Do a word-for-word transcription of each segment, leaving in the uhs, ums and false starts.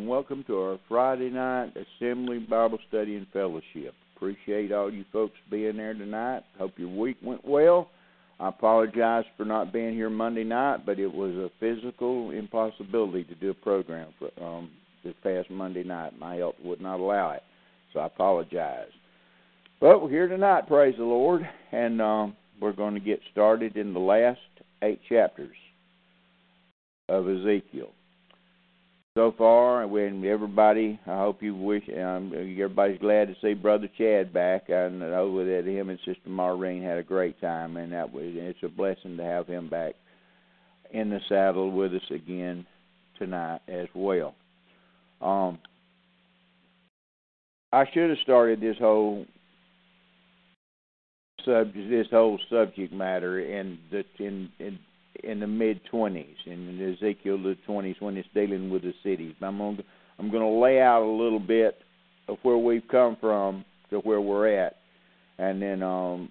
Welcome to our Friday night assembly Bible study and fellowship. Appreciate all you folks being there tonight. Hope your week went well. I apologize for not being here Monday night, but it was a physical impossibility to do a program for, um, this past Monday night. My health would not allow it, so I apologize. But we're here tonight, praise the Lord, and um, we're going to get started in the last eight chapters of Ezekiel. So far, and everybody, I hope you wish, um, everybody's glad to see Brother Chad back. I know that him and Sister Maureen had a great time, and that was, it's a blessing to have him back in the saddle with us again tonight as well. Um, I should have started this whole subject, this whole subject matter, in the in. in in the mid twenties, in Ezekiel the twenties, when it's dealing with the cities. I'm going to, I'm going to lay out a little bit of where we've come from to where we're at, and then um,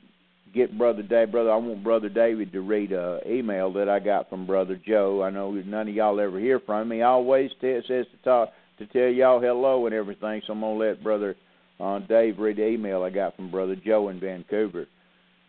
get Brother Dave. Brother, I want Brother David to read an email that I got from Brother Joe. I know none of y'all ever hear from him. He always t- says to talk, to tell y'all hello and everything, so I'm going to let Brother uh, Dave read the email I got from Brother Joe in Vancouver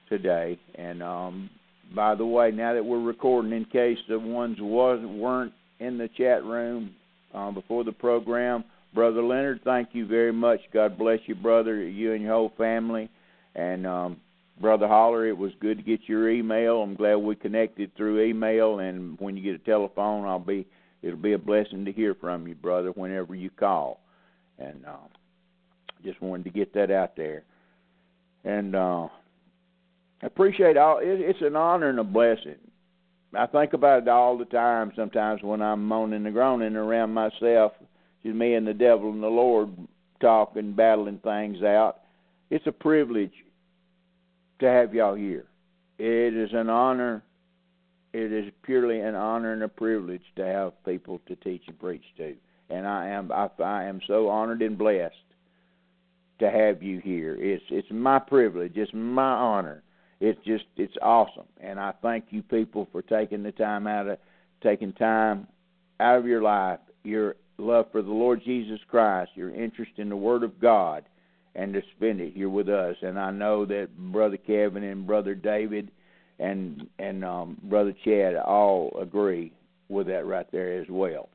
today, and um by the way, now that we're recording, in case the ones wasn't weren't in the chat room um, before the program, Brother Leonard, thank you very much. God bless you, brother, you and your whole family. And um, Brother Holler, it was good to get your email. I'm glad we connected through email. And when you get a telephone, I'll be it'll be a blessing to hear from you, brother, whenever you call. And um, just wanted to get that out there. And Uh, I appreciate all. It's an honor and a blessing. I think about it all the time sometimes when I'm moaning and groaning around myself, just me and the devil and the Lord talking, battling things out. It's a privilege to have y'all here. It is an honor. It is purely an honor and a privilege to have people to teach and preach to. And I am I, I am so honored and blessed to have you here. It's it's my privilege. It's my honor. It's just, it's awesome, and I thank you people for taking the time out of, taking time out of your life, your love for the Lord Jesus Christ, your interest in the Word of God, and to spend it here with us. And I know that Brother Kevin and Brother David and and um, Brother Chad all agree with that right there as well.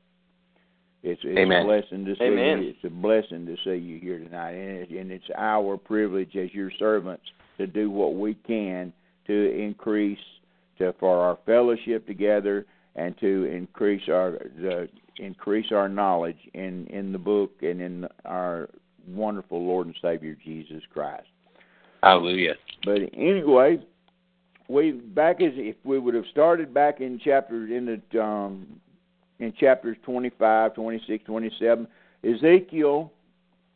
It's, it's Amen. a blessing to see Amen. you. It's a blessing to see you here tonight, and, it, and it's our privilege as your servants to do what we can to increase, to for our fellowship together, and to increase our the, increase our knowledge in, in the book and in our wonderful Lord and Savior Jesus Christ. Hallelujah. But anyway, we back as if we would have started back in chapter in the um, in chapters twenty-five, twenty-six, twenty-seven. Ezekiel,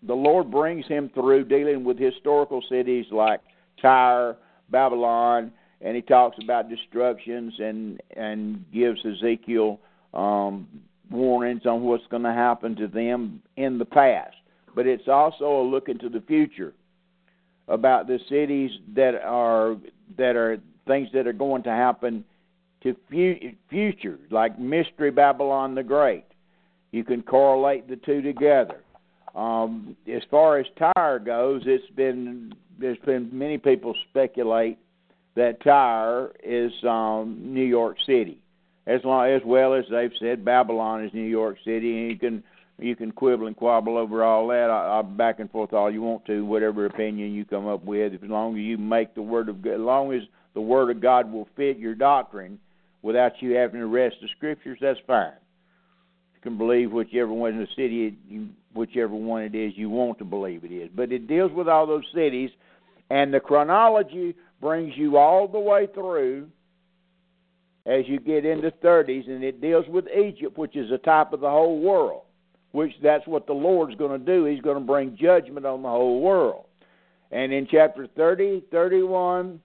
the Lord brings him through dealing with historical cities like Tyre, Babylon, and he talks about destructions and, and gives Ezekiel um, warnings on what's going to happen to them in the past. But it's also a look into the future about the cities that are that are things that are going to happen to fu- future, like Mystery Babylon the Great. You can correlate the two together. Um, as far as Tyre goes, it's been there's been many people speculate that Tyre is um, New York City, as long as well as they've said Babylon is New York City, and you can you can quibble and quabble over all that, I, I back and forth all you want to, whatever opinion you come up with, as long as you make the word of God, as long as the word of God will fit your doctrine without you having to rest the scriptures, that's fine. You can believe whichever one in the city, whichever one it is you want to believe it is. But it deals with all those cities, and the chronology brings you all the way through as you get into thirties, and it deals with Egypt, which is a type of the whole world, which that's what the Lord's going to do. He's going to bring judgment on the whole world. And in chapter thirty, thirty-one,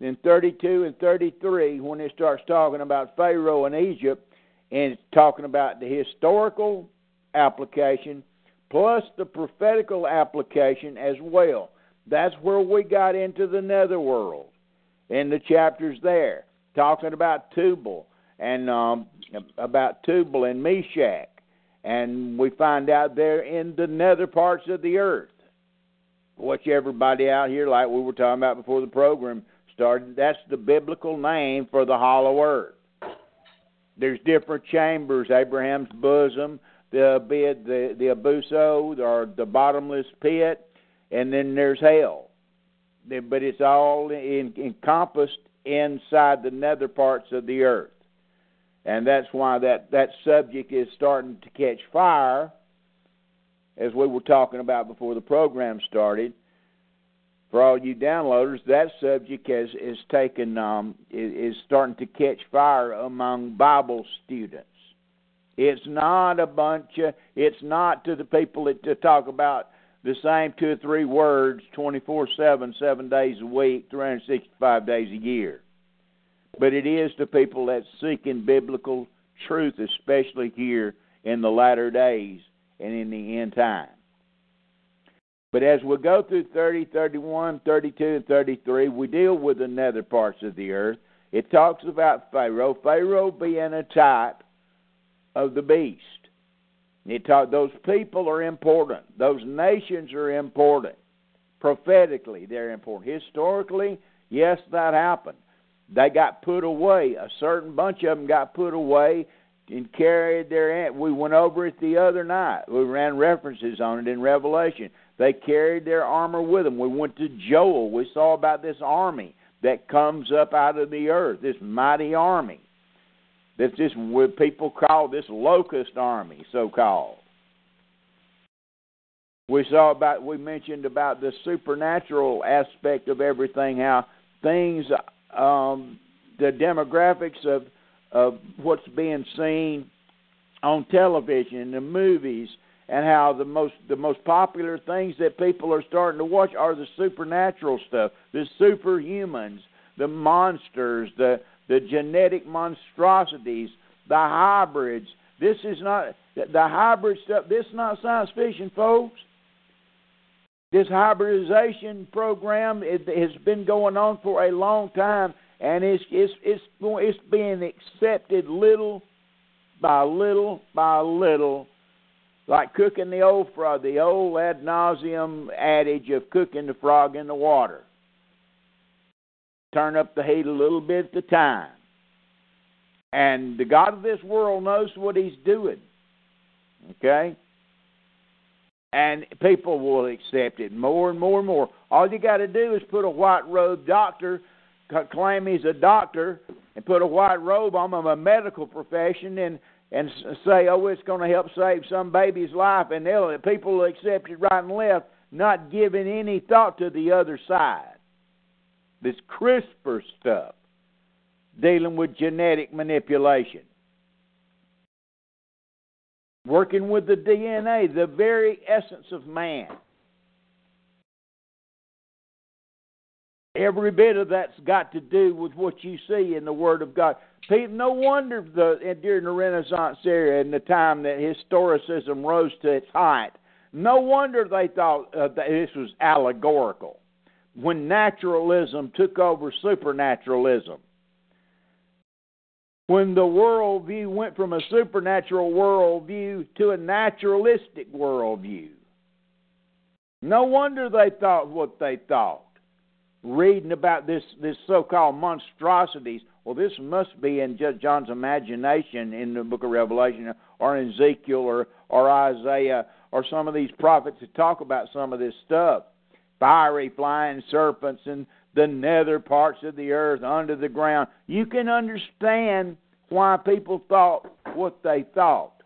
then thirty-two, and thirty-three, when it starts talking about Pharaoh and Egypt, and it's talking about the historical application plus the prophetical application as well. That's where we got into the netherworld in the chapters there, talking about Tubal and um, about Tubal and Meshech, and we find out they're in the nether parts of the earth. Which everybody out here, like we were talking about before the program started, that's the biblical name for the hollow earth. There's different chambers, Abraham's bosom, the bed, the, the abuso, or the bottomless pit, and then there's hell. But it's all in, encompassed inside the nether parts of the earth. And that's why that, that subject is starting to catch fire, as we were talking about before the program started. For all you downloaders, that subject has, is taken um, is starting to catch fire among Bible students. It's not a bunch of, it's not to the people that to talk about the same two or three words twenty-four seven, seven days a week, three hundred sixty-five days a year. But it is to people that's seeking biblical truth, especially here in the latter days and in the end time. But as we go through thirty, thirty-one, thirty-two, and thirty-three, we deal with the nether parts of the earth. It talks about Pharaoh, Pharaoh being a type of the beast. It talk, those people are important. Those nations are important. Prophetically, they're important. Historically, yes, that happened. They got put away. A certain bunch of them got put away and carried their ant. We went over it the other night. We ran references on it in Revelation. They carried their armor with them. We went to Joel. We saw about this army that comes up out of the earth, this mighty army. That's just what people call this locust army, so-called. We saw about, we mentioned about the supernatural aspect of everything, how things, um, the demographics of, of what's being seen on television, the movies, and how the most the most popular things that people are starting to watch are the supernatural stuff, the superhumans, the monsters, the the genetic monstrosities, the hybrids. This is not the hybrid stuff. This is not science fiction, folks. This hybridization program it, it has been going on for a long time, and it's it's it's it's being accepted little by little by little. Like cooking the old frog, the old ad nauseum adage of cooking the frog in the water. Turn up the heat a little bit at the time. And the God of this world knows what he's doing. Okay? And people will accept it more and more and more. All you got to do is put a white-robed doctor, claim he's a doctor, and put a white robe on him, a medical profession, and and say, oh, it's going to help save some baby's life, and they'll, people will accept it right and left, not giving any thought to the other side. This CRISPR stuff, dealing with genetic manipulation. working with the D N A, the very essence of man. Every bit of that's got to do with what you see in the Word of God. No wonder the, during the Renaissance era and the time that historicism rose to its height, no wonder they thought uh, that this was allegorical when naturalism took over supernaturalism. When the worldview went from a supernatural worldview to a naturalistic worldview. No wonder they thought what they thought. Reading about this, this so-called monstrosities, well, this must be in John's imagination in the book of Revelation or in Ezekiel or, or Isaiah or some of these prophets that talk about some of this stuff. Fiery flying serpents and the nether parts of the earth, under the ground. You can understand why people thought what they thought.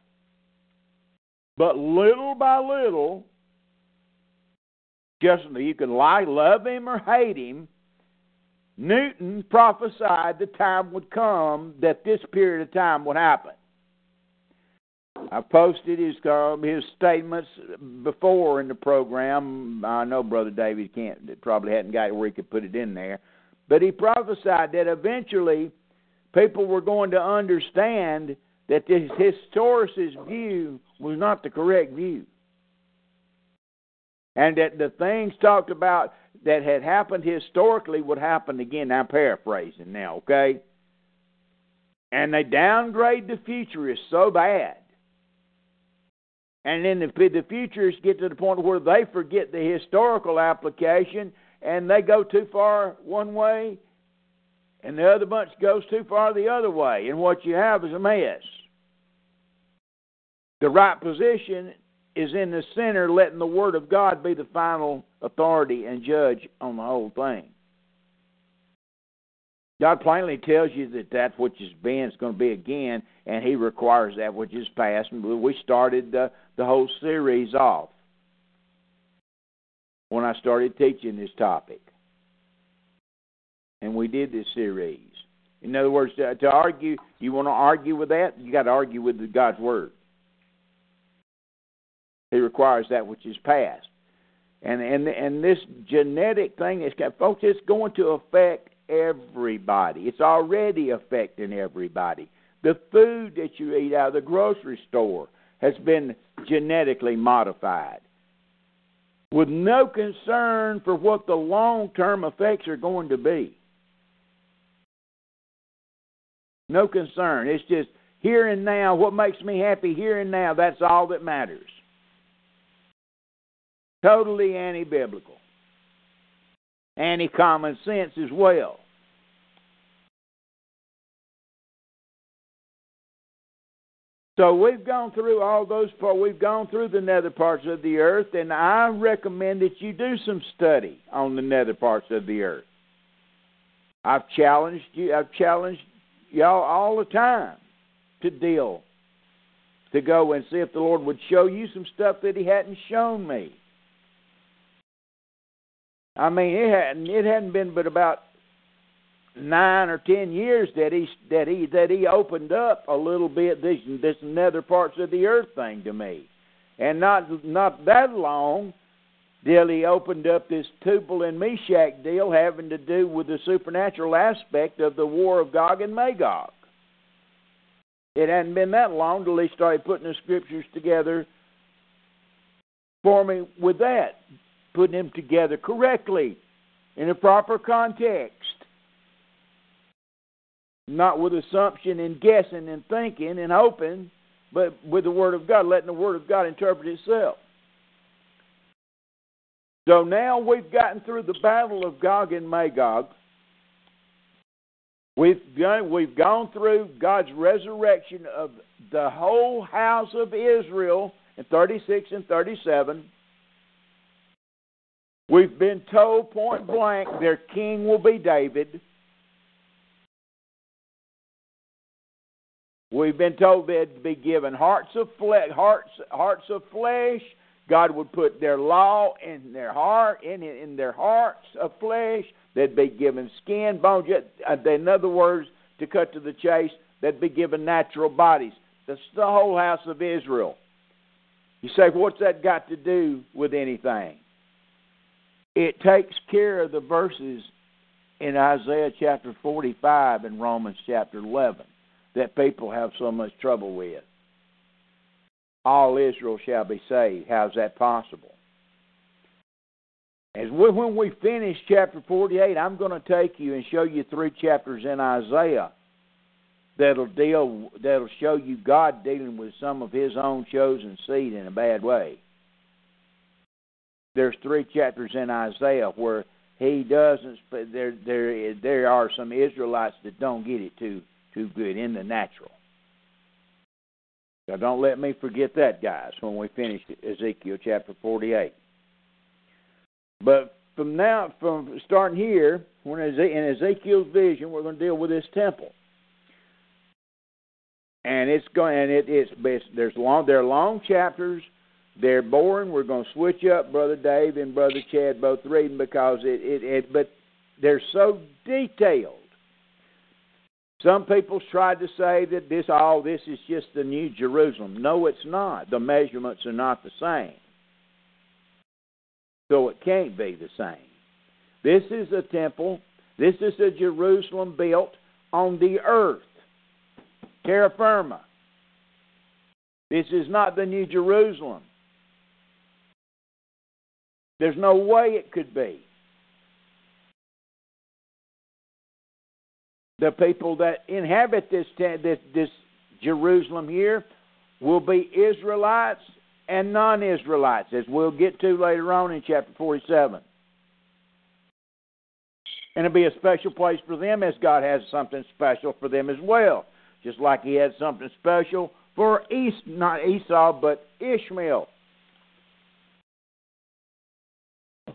But little by little, just you can lie, love him or hate him, Newton prophesied the time would come that this period of time would happen. I posted his um, his statements before in the program. I know Brother David can't probably hadn't got it where he could put it in there, but he prophesied that eventually people were going to understand that this historicist view was not the correct view, and that the things talked about that had happened historically would happen again. I'm paraphrasing now, okay? And they downgrade the futurists so bad. And then the, the futurists get to the point where they forget the historical application and they go too far one way and the other bunch goes too far the other way. And what you have is a mess. The right position is in the center, letting the Word of God be the final authority and judge on the whole thing. God plainly tells you that that which has been is going to be again, and he requires that which is past. And we started the, the whole series off when I started teaching this topic. And we did this series. In other words, to, to argue, you want to argue with that? You got to argue with God's Word. He requires that which is past. And, and, and this genetic thing, is, folks, it's going to affect everybody. It's already affecting everybody. The food that you eat out of the grocery store has been genetically modified with no concern for what the long-term effects are going to be. No concern. It's just here and now, what makes me happy here and now, that's all that matters. Totally anti-biblical. Anti-common sense as well. So we've gone through all those parts. We've gone through the nether parts of the earth, and I recommend that you do some study on the nether parts of the earth. I've challenged you. I've challenged y'all all the time to deal, to go and see if the Lord would show you some stuff that he hadn't shown me. I mean, it hadn't it hadn't been but about nine or ten years that he that he that he opened up a little bit this this nether parts of the earth thing to me, and not not that long, till he opened up this Tubal and Meshech deal having to do with the supernatural aspect of the war of Gog and Magog. It hadn't been that long till he started putting the scriptures together for me with that. Putting them together correctly in a proper context. Not with assumption and guessing and thinking and hoping, but with the Word of God, letting the Word of God interpret itself. So now we've gotten through the battle of Gog and Magog. We've gone, we've gone through God's resurrection of the whole house of Israel in thirty-six and thirty-seven. We've been told point blank their king will be David. We've been told they'd be given hearts of flesh, hearts, hearts of flesh. God would put their law in their heart, in, in their hearts of flesh. They'd be given skin, bones. In other words, to cut to the chase, they'd be given natural bodies. That's the whole house of Israel. You say, what's that got to do with anything? It takes care of the verses in Isaiah chapter forty-five and Romans chapter eleven that people have so much trouble with. All Israel shall be saved. How is that possible? As we, when we finish chapter forty-eight, I'm going to take you and show you three chapters in Isaiah that'll deal that'll show you God dealing with some of His own chosen seed in a bad way. There's three chapters in Isaiah where He doesn't. There there there are some Israelites that don't get it too too good in the natural. Now don't let me forget that, guys, when we finish Ezekiel chapter forty-eight. But from now, from starting here, when in Ezekiel's vision, we're going to deal with this temple, and it's going. And it, it's, it's there's long. There are long chapters. They're boring. We're going to switch up Brother Dave and Brother Chad both reading because it. it, it but they're so detailed. Some people tried to say that this all this is just the new Jerusalem. No, it's not. The measurements are not the same. So it can't be the same. This is a temple. This is a Jerusalem built on the earth. Terra firma. This is not the new Jerusalem. There's no way it could be. The people that inhabit this this, this Jerusalem here will be Israelites and non-Israelites, as we'll get to later on in chapter forty-seven. And it'll be a special place for them, as God has something special for them as well, just like He had something special for Es- not Esau, but Ishmael.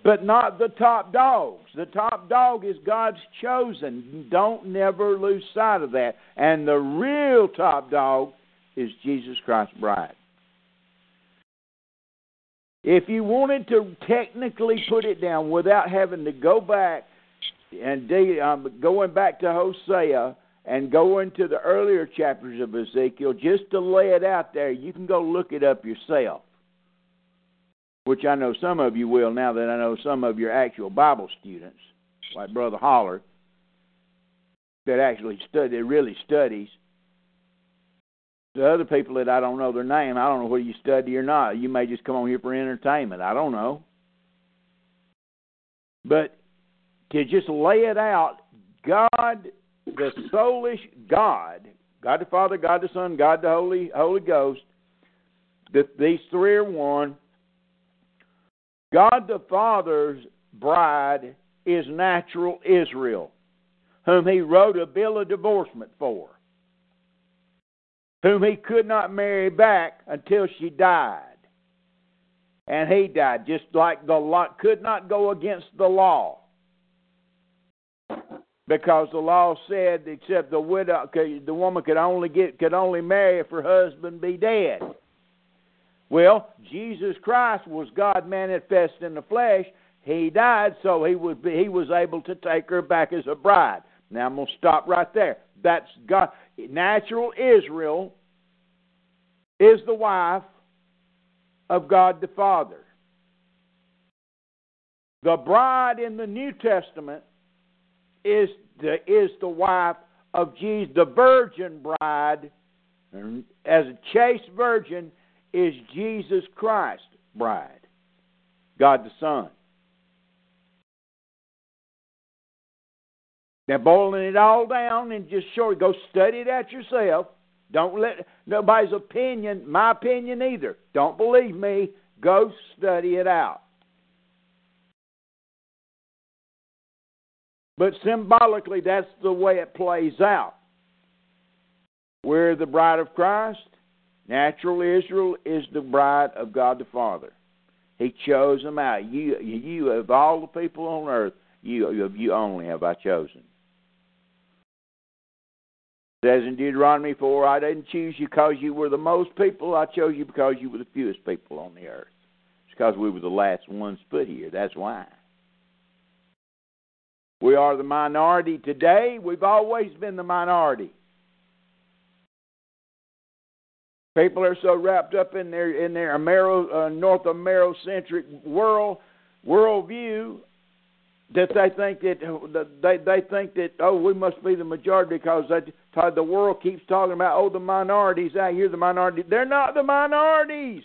But not the top dogs. The top dog is God's chosen. Don't never lose sight of that. And the real top dog is Jesus Christ's bride. If you wanted to technically put it down without having to go back and de- um, going back to Hosea and going to the earlier chapters of Ezekiel, just to lay it out there, you can go look it up yourself, which I know some of you will now that I know some of your actual Bible students, like Brother Holler, that actually study, really studies. The other people that I don't know their name, I don't know whether you study or not. You may just come on here for entertainment. I don't know. But to just lay it out, God, the soulish God, God the Father, God the Son, God the Holy Holy Ghost, the, these three are one. God the Father's bride is natural Israel, whom He wrote a bill of divorcement for, whom He could not marry back until she died. And he died, just like the law, could not go against the law, because the law said, except the widow, the woman could only get, could only marry if her husband be dead. Well, Jesus Christ was God manifest in the flesh. He died, so he would be, he was able to take her back as a bride. Now I'm going to stop right there. That's God. Natural Israel is the wife of God the Father. The bride in the New Testament is the is the wife of Jesus. The virgin bride, as a chaste virgin, is Jesus Christ's bride, God the Son. Now, boiling it all down and just short, go study it out yourself. Don't let nobody's opinion, my opinion either. Don't believe me. Go study it out. But symbolically, that's the way it plays out. We're the bride of Christ. Natural Israel is the bride of God the Father. He chose them out. You, you of all the people on earth, you, you only have I chosen. It says in Deuteronomy four, I didn't choose you because you were the most people. I chose you because you were the fewest people on the earth. It's because we were the last ones put here. That's why. We are the minority today. We've always been the minority. People are so wrapped up in their in their Amero, uh, North Amerocentric world worldview that they think that they they think that oh we must be the majority because they, the world keeps talking about oh the minorities out here the minorities they're not the minorities,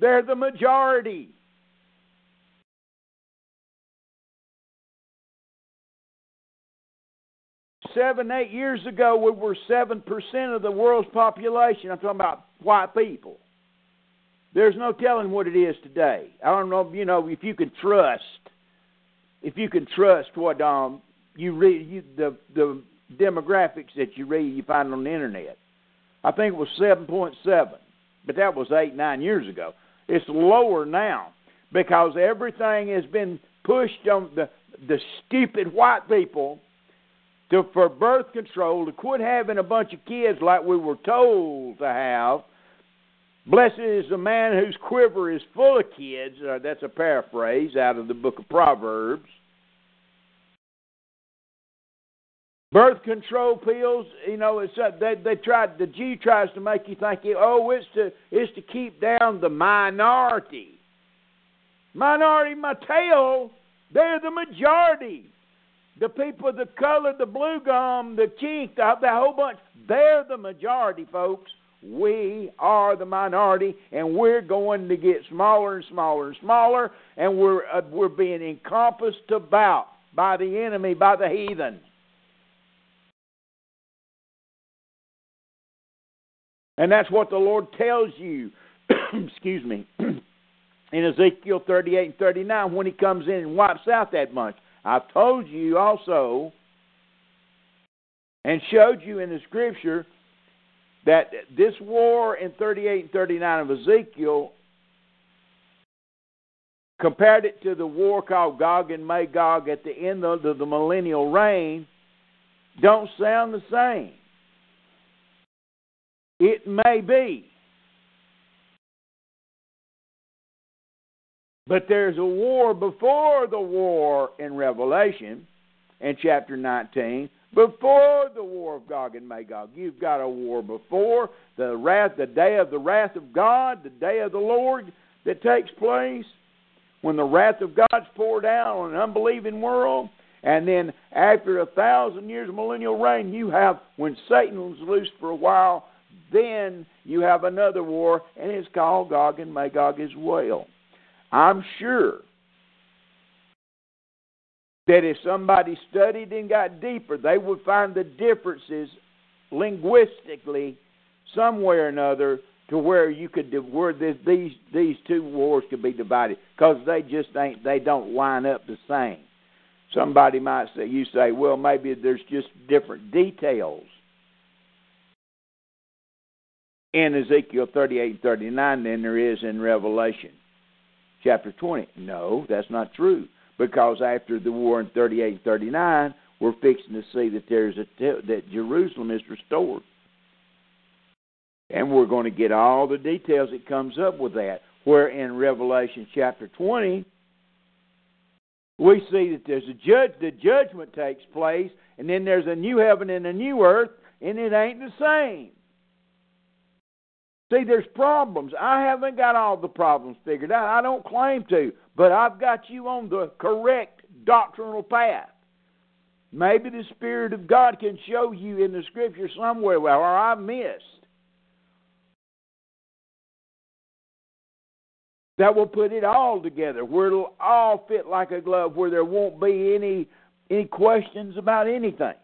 they're the majority. Seven, eight years ago, we were seven percent of the world's population. I'm talking about white people. There's no telling what it is today. I don't know, you know, if you can trust, if you can trust what um, you read, you, the, the demographics that you read, you find on the internet. I think it was seven point seven, but that was eight, nine years ago. It's lower now because everything has been pushed on the, the stupid white people To, for birth control, to quit having a bunch of kids like we were told to have. Blessed is the man whose quiver is full of kids. Uh, that's a paraphrase out of the book of Proverbs. Birth control pills, you know, it's uh, they they tried. The G tries to make you think, oh, it's to it's to keep down the minority. Minority, my tail, they're the majority. The people, the color, the blue gum, the chink, the, the whole bunch, they're the majority, folks. We are the minority, and we're going to get smaller and smaller and smaller, and we're uh, we're being encompassed about by the enemy, by the heathen. And that's what the Lord tells you, excuse me, in Ezekiel thirty-eight and thirty-nine when he comes in and wipes out that bunch. I told you also and showed you in the scripture that this war in thirty-eight and thirty-nine of Ezekiel compared it to the war called Gog and Magog at the end of the, the millennial reign don't sound the same. It may be. But there's a war before the war in Revelation, in chapter nineteen, before the war of Gog and Magog. You've got a war before the wrath, the day of the wrath of God, the day of the Lord that takes place, when the wrath of God's poured out on an unbelieving world. And then after a thousand years of millennial reign, you have, when Satan was loose for a while, then you have another war, and it's called Gog and Magog as well. I'm sure that if somebody studied and got deeper, they would find the differences linguistically somewhere or another to where you could where this, these these two wars could be divided because they just ain't they don't line up the same. Somebody might say you say, well, maybe there's just different details in Ezekiel thirty-eight and thirty-nine than there is in Revelation. Chapter twenty. No, that's not true. Because after the war in thirty-eight and thirty-nine, we're fixing to see that there's a te- that Jerusalem is restored. And we're going to get all the details that comes up with that. Where in Revelation chapter twenty, we see that there's a judge, the judgment takes place, and then there's a new heaven and a new earth, and it ain't the same. See, there's problems. I haven't got all the problems figured out. I don't claim to, but I've got you on the correct doctrinal path. Maybe the Spirit of God can show you in the Scripture somewhere where I missed. That will put it all together, where it'll all fit like a glove, where there won't be any any questions about anything.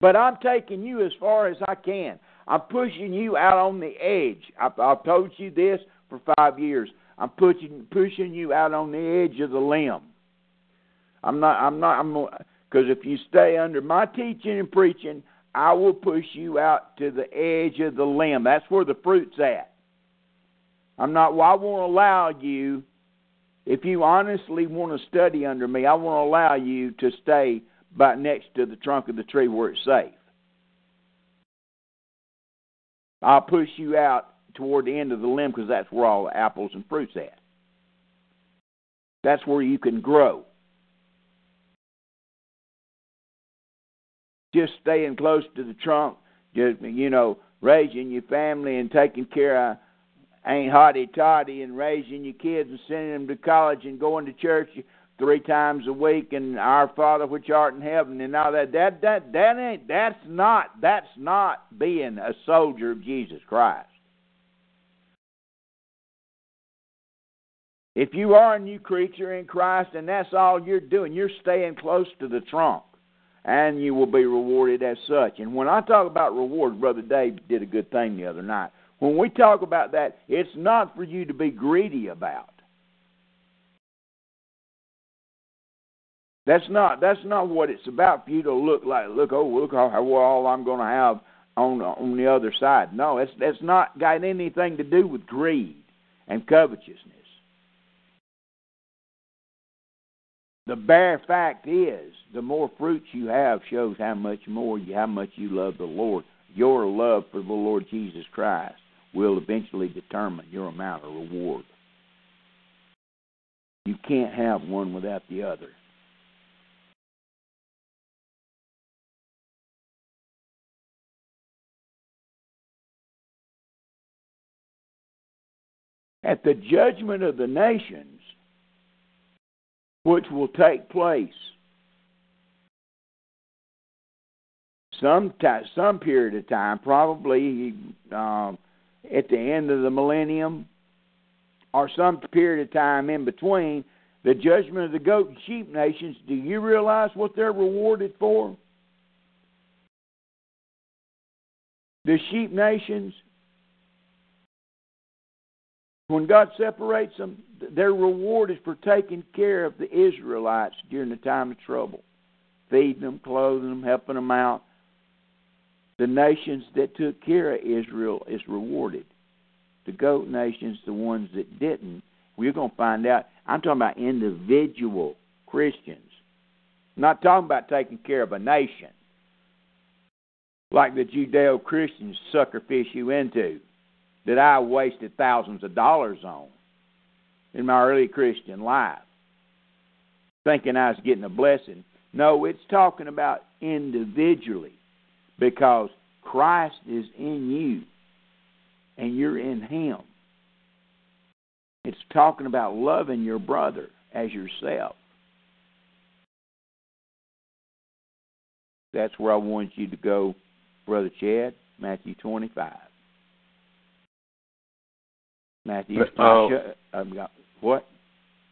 But I'm taking you as far as I can. I'm pushing you out on the edge. I've, I've told you this for five years. I'm pushing pushing you out on the edge of the limb. I'm not. I'm not. I'm because if you stay under my teaching and preaching, I will push you out to the edge of the limb. That's where the fruit's at. I'm not. Well, I won't allow you. If you honestly want to study under me, I won't allow you to stay by next to the trunk of the tree where it's safe. I'll push you out toward the end of the limb because that's where all the apples and fruit's at. That's where you can grow. Just staying close to the trunk, just, you know, raising your family and taking care of ain't hotty-totty and raising your kids and sending them to college and going to church three times a week and Our Father which art in heaven and all that. That that that ain't that's not that's not being a soldier of Jesus Christ. If you are a new creature in Christ and that's all you're doing, you're staying close to the trunk, and you will be rewarded as such. And when I talk about reward, Brother Dave did a good thing the other night. When we talk about that, it's not for you to be greedy about. That's not that's not what it's about for you to look like. Look, oh, look how well I'm going to have on on the other side. No, that's that's not got anything to do with greed and covetousness. The bare fact is, the more fruits you have shows how much more you, how much you love the Lord. Your love for the Lord Jesus Christ will eventually determine your amount of reward. You can't have one without the other. At the judgment of the nations, which will take place some time, some period of time, probably uh, at the end of the millennium or some period of time in between, the judgment of the goat and sheep nations, do you realize what they're rewarded for? The sheep nations, when God separates them, their reward is for taking care of the Israelites during the time of trouble, feeding them, clothing them, helping them out. The nations that took care of Israel is rewarded. The goat nations, the ones that didn't, we're going to find out. I'm talking about individual Christians. I'm not talking about taking care of a nation like the Judeo-Christians suckerfish you into, that I wasted thousands of dollars on in my early Christian life, thinking I was getting a blessing. No, it's talking about individually, because Christ is in you and you're in Him. It's talking about loving your brother as yourself. That's where I want you to go, Brother Chad, Matthew twenty-five. Matthew, oh, uh, what?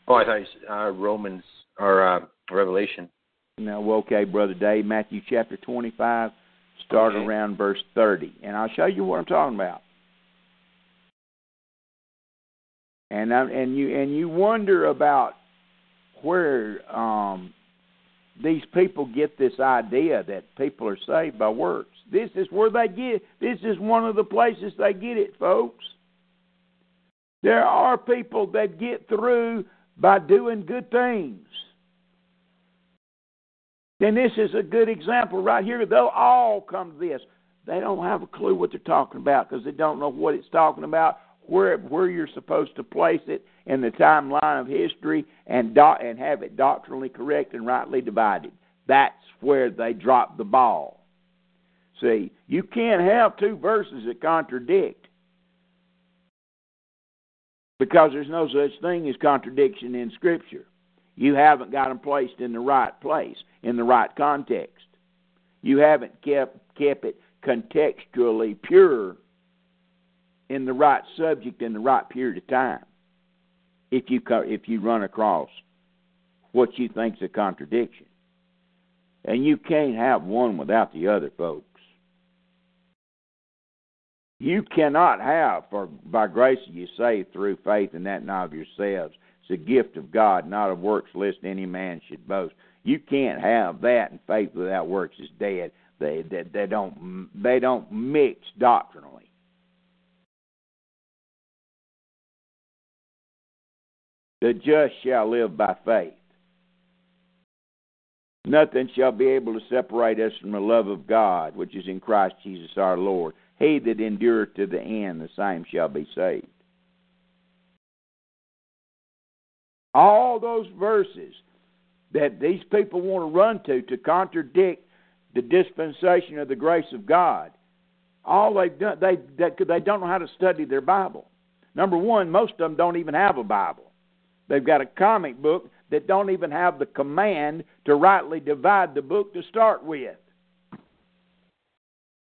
Oh, I thought you said uh, Romans or uh, Revelation. No, okay, Brother Dave. Matthew chapter twenty-five, start okay. around verse thirty. And I'll show you what I'm talking about. And I, and you and you wonder about where um, these people get this idea that people are saved by works. This is where they get. This is one of the places they get it, folks. There are people that get through by doing good things. And this is a good example right here. They'll all come to this. They don't have a clue what they're talking about because they don't know what it's talking about, where where you're supposed to place it in the timeline of history and do, and have it doctrinally correct and rightly divided. That's where they drop the ball. See, you can't have two verses that contradict, because there's no such thing as contradiction in Scripture. You haven't got them placed in the right place, in the right context. You haven't kept kept it contextually pure in the right subject in the right period of time. If you if you run across what you think's a contradiction, and you can't have one without the other, folks. You cannot have, for by grace are you saved through faith, and that not of yourselves. It's a gift of God, not of works, lest any man should boast. You can't have that, and faith without works is dead. They they, they don't they don't mix doctrinally. The just shall live by faith. Nothing shall be able to separate us from the love of God, which is in Christ Jesus our Lord. He that endureth to the end, the same shall be saved. All those verses that these people want to run to to contradict the dispensation of the grace of God all they've done, they, they, they don't know how to study their Bible. Number one, most of them don't even have a Bible. They've got a comic book that don't even have the command to rightly divide the book to start with.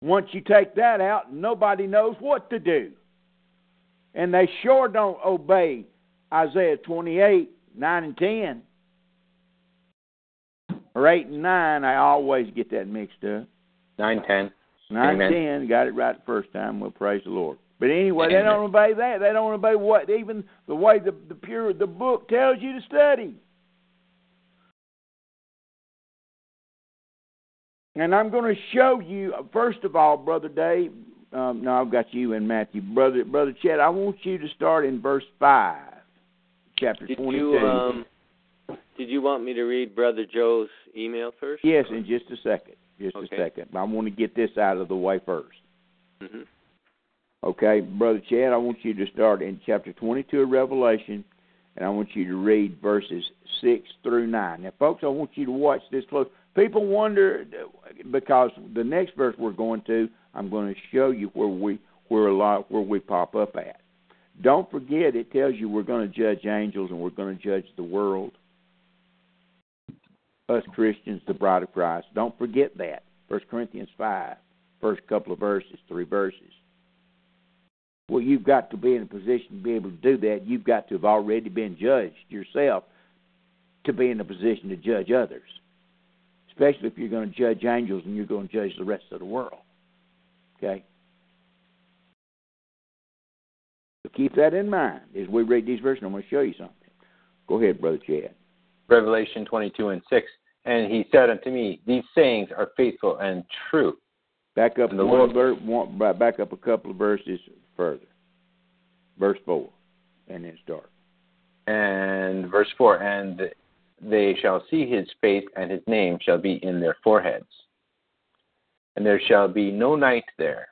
Once you take that out, nobody knows what to do. And they sure don't obey Isaiah twenty-eight, nine and ten. Or eight and nine, I always get that mixed up. nine, ten. nine, ten, got it right the first time. Well, praise the Lord. But anyway, Amen. They don't obey that. They don't obey what? Even the way the, the pure the book tells you to study. And I'm going to show you, first of all, Brother Dave, um, no, I've got you in Matthew. Brother Brother Chad, I want you to start in verse five, chapter did twenty-two. You, um, did you want me to read Brother Joe's email first? Yes, in just a second. Just okay. a second. I want to get this out of the way first. Mm-hmm. Okay, Brother Chad, I want you to start in chapter twenty-two of Revelation, and I want you to read verses six through nine. Now, folks, I want you to watch this close. People wonder, because the next verse we're going to, I'm going to show you where we where a lot where we pop up at. Don't forget, it tells you we're going to judge angels and we're going to judge the world. Us Christians, the bride of Christ. Don't forget that. First Corinthians five, first couple of verses, three verses. Well, you've got to be in a position to be able to do that. You've got to have already been judged yourself to be in a position to judge others, especially if you're going to judge angels and you're going to judge the rest of the world. Okay? So keep that in mind as we read these verses. I'm going to show you something. Go ahead, Brother Chad. Revelation twenty-two and six, and he said unto me, these sayings are faithful and true. Back up, the one verse, one, back up a couple of verses further. Verse four, and then start. And verse four, and they shall see his face, and his name shall be in their foreheads. And there shall be no night there,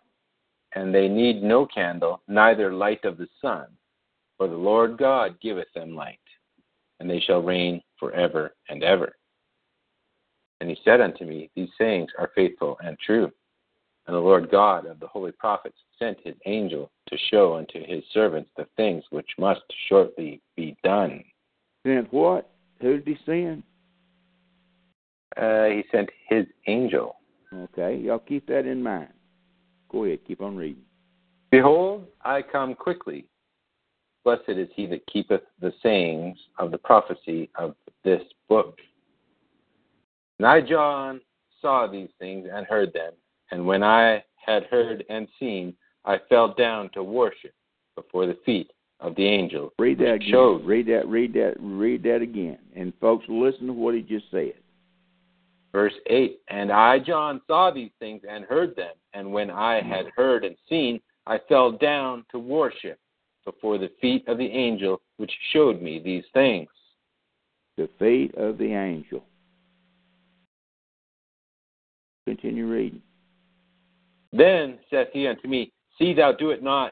and they need no candle, neither light of the sun, for the Lord God giveth them light, and they shall reign forever and ever. And he said unto me, these sayings are faithful and true. And the Lord God of the holy prophets sent his angel to show unto his servants the things which must shortly be done. Sent what? Who did he send? Uh, he sent his angel. Okay, y'all keep that in mind. Go ahead, keep on reading. Behold, I come quickly. Blessed is he that keepeth the sayings of the prophecy of this book. And I, John, saw these things and heard them. And when I had heard and seen, I fell down to worship before the feet of the angel. Read that again. Showed. Read that, read that, read that again. And folks, listen to what he just said. Verse eight, and I, John, saw these things and heard them. And when I had heard and seen, I fell down to worship before the feet of the angel which showed me these things. The feet of the angel. Continue reading. Then saith he unto me, see thou do it not,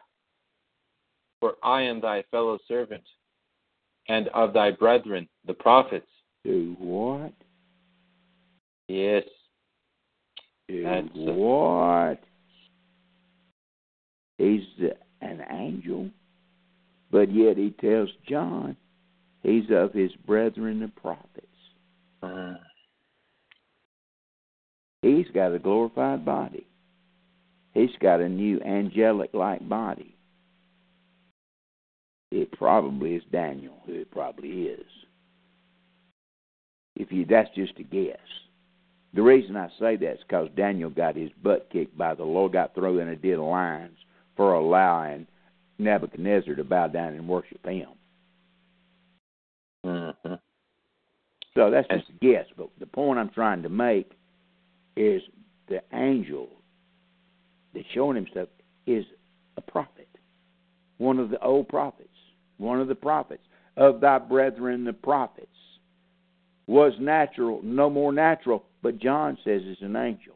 for I am thy fellow servant, and of thy brethren the prophets. Do what? Yes. Do That's what? A... He's an angel, but yet he tells John he's of his brethren the prophets. Uh, he's got a glorified body. He's got a new angelic-like body. It probably is Daniel. It probably is. If you, that's just a guess. The reason I say that is because Daniel got his butt kicked by the Lord, got thrown in a den of lions for allowing Nebuchadnezzar to bow down and worship him. Mm-hmm. So that's just a guess. But the point I'm trying to make is the angel that's showing himself is a prophet, one of the old prophets, one of the prophets, of thy brethren the prophets. Was natural, no more natural, but John says it's an angel.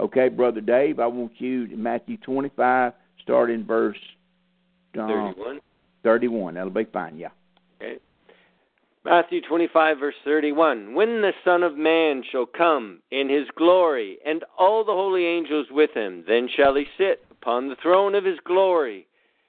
Okay, Brother Dave, I want you, Matthew twenty-five, start in verse... Um, thirty-one? thirty-one, that'll be fine, yeah. Okay. Matthew twenty-five, verse thirty-one. When the Son of Man shall come in his glory, and all the holy angels with him, then shall he sit upon the throne of his glory.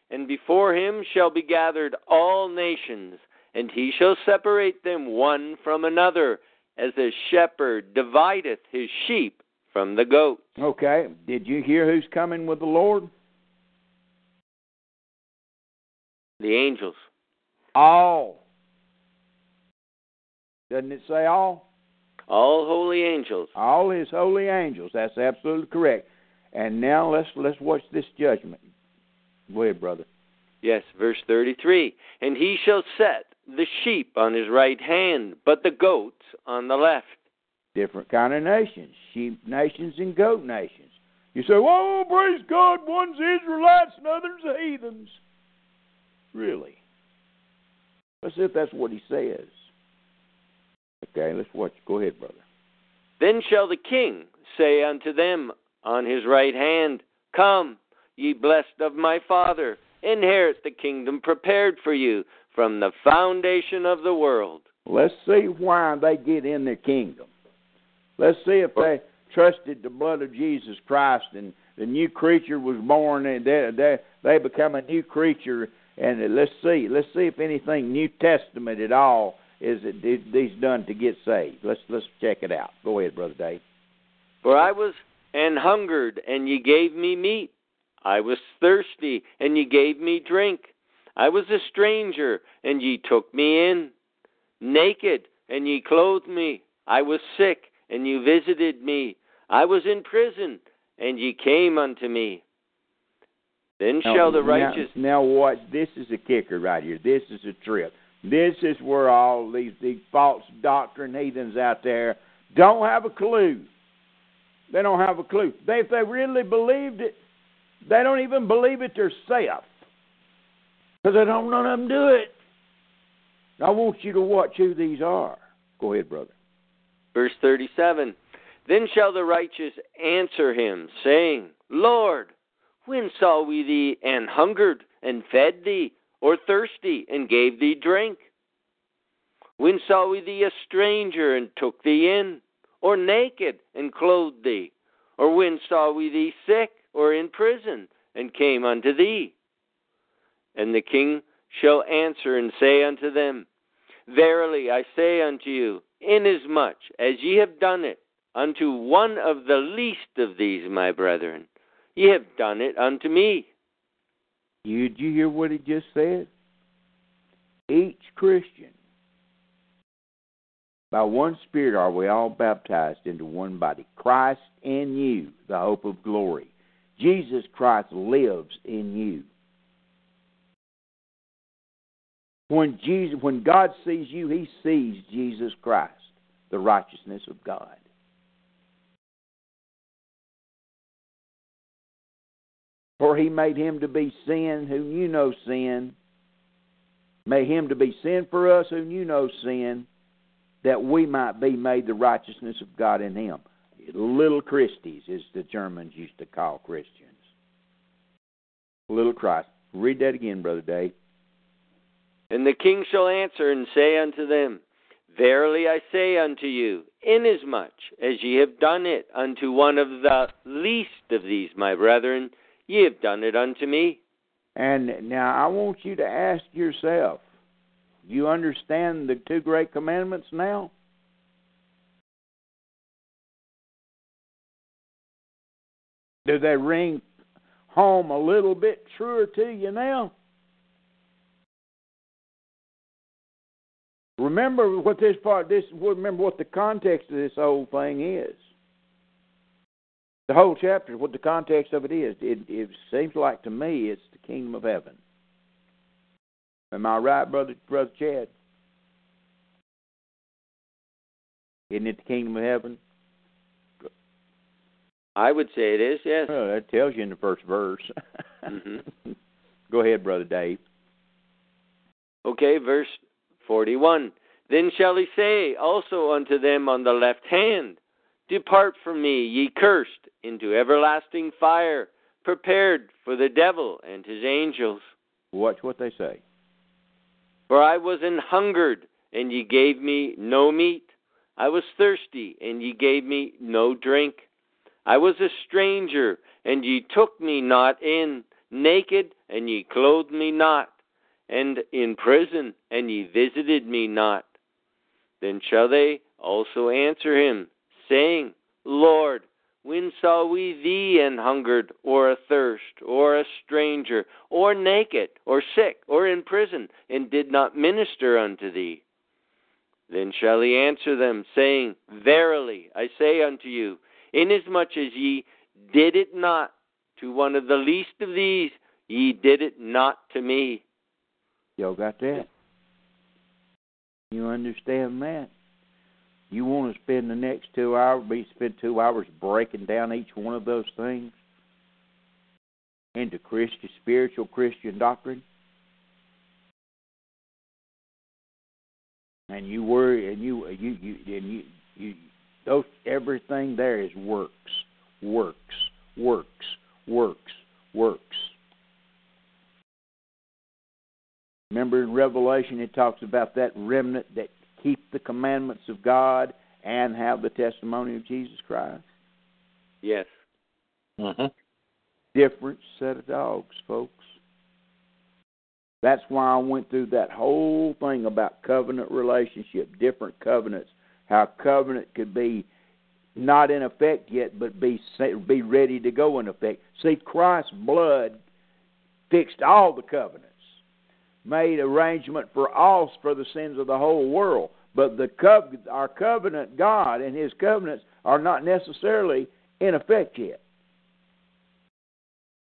And before him shall be gathered all nations, and he shall separate them one from another, as a shepherd divideth his sheep from the goats. Okay, did you hear who's coming with the Lord? The angels. All. Doesn't it say all? All holy angels. All his holy angels. That's absolutely correct. And now let's let's watch this judgment. Go ahead, brother. Yes, verse thirty-three. And he shall set the sheep on his right hand, but the goats on the left. Different kind of nations. Sheep nations and goat nations. You say, whoa, praise God, one's Israelites and others are heathens. Really? Let's see if that's what he says. Okay, let's watch. Go ahead, brother. Then shall the king say unto them on his right hand, Come, ye blessed of my Father, inherit the kingdom prepared for you from the foundation of the world. Let's see why they get in the kingdom. Let's see if they trusted the blood of Jesus Christ and the new creature was born and they, they, they become a new creature. And let's see. Let's see if anything New Testament at all is these done to get saved. Let's let's check it out. Go ahead, Brother Dave. For I was and hungered, and ye gave me meat. I was thirsty, and ye gave me drink. I was a stranger, and ye took me in. Naked, and ye clothed me. I was sick, and ye visited me. I was in prison, and ye came unto me. Then now, shall the righteous... Now, now what? This is a kicker right here. This is a trip. This is where all these, these false doctrine heathens out there don't have a clue. They don't have a clue. They, if they really believed it, they don't even believe it themselves. Because they don't know them do it. I want you to watch who these are. Go ahead, brother. Verse thirty-seven. Then shall the righteous answer him, saying, Lord, when saw we thee and hungered and fed thee, or thirsty, and gave thee drink? When saw we thee a stranger, and took thee in? Or naked, and clothed thee? Or when saw we thee sick, or in prison, and came unto thee? And the king shall answer, and say unto them, Verily I say unto you, inasmuch as ye have done it unto one of the least of these, my brethren, ye have done it unto me. You, did you hear what he just said? Each Christian, by one Spirit are we all baptized into one body. Christ in you, the hope of glory. Jesus Christ lives in you. When Jesus, when God sees you, he sees Jesus Christ, the righteousness of God. For he made him to be sin who knew no sin. Made him to be sin for us who knew no sin, that we might be made the righteousness of God in him. Little Christies, as the Germans used to call Christians. Little Christ. Read that again, Brother Dave. And the king shall answer and say unto them, Verily I say unto you, inasmuch as ye have done it unto one of the least of these, my brethren, ye have done it unto me. And now I want you to ask yourself, do you understand the two great commandments now? Do they ring home a little bit truer to you now? Remember what this part, this remember what the context of this whole thing is. The whole chapter, what the context of it is, it, it seems like to me it's the kingdom of heaven. Am I right, Brother Brother Chad? Isn't it the kingdom of heaven? I would say it is, yes. Well, that tells you in the first verse. Mm-hmm. Go ahead, Brother Dave. Okay, verse forty-one. Then shall he say also unto them on the left hand, Depart from me, ye cursed, into everlasting fire, prepared for the devil and his angels. Watch what they say. For I was an hungered, and ye gave me no meat. I was thirsty, and ye gave me no drink. I was a stranger, and ye took me not in. Naked, and ye clothed me not. And in prison, and ye visited me not. Then shall they also answer him, saying, Lord, when saw we thee an hungered, or athirst, or a stranger, or naked, or sick, or in prison, and did not minister unto thee? Then shall he answer them, saying, Verily, I say unto you, inasmuch as ye did it not to one of the least of these, ye did it not to me. Y'all got that? You understand that? You want to spend the next two hours, we spend two hours breaking down each one of those things into Christian, spiritual Christian doctrine? And you worry, and you, you, you, and you, you, those, everything there is works, works, works, works, works. Remember in Revelation it talks about that remnant that keep the commandments of God and have the testimony of Jesus Christ. Yes. Uh-huh. Different set of dogs, folks. That's why I went through that whole thing about covenant relationship, different covenants, how covenant could be not in effect yet, but be be ready to go in effect. See, Christ's blood fixed all the covenants, made arrangement for all for the sins of the whole world. But the co- our covenant God and his covenants are not necessarily in effect yet.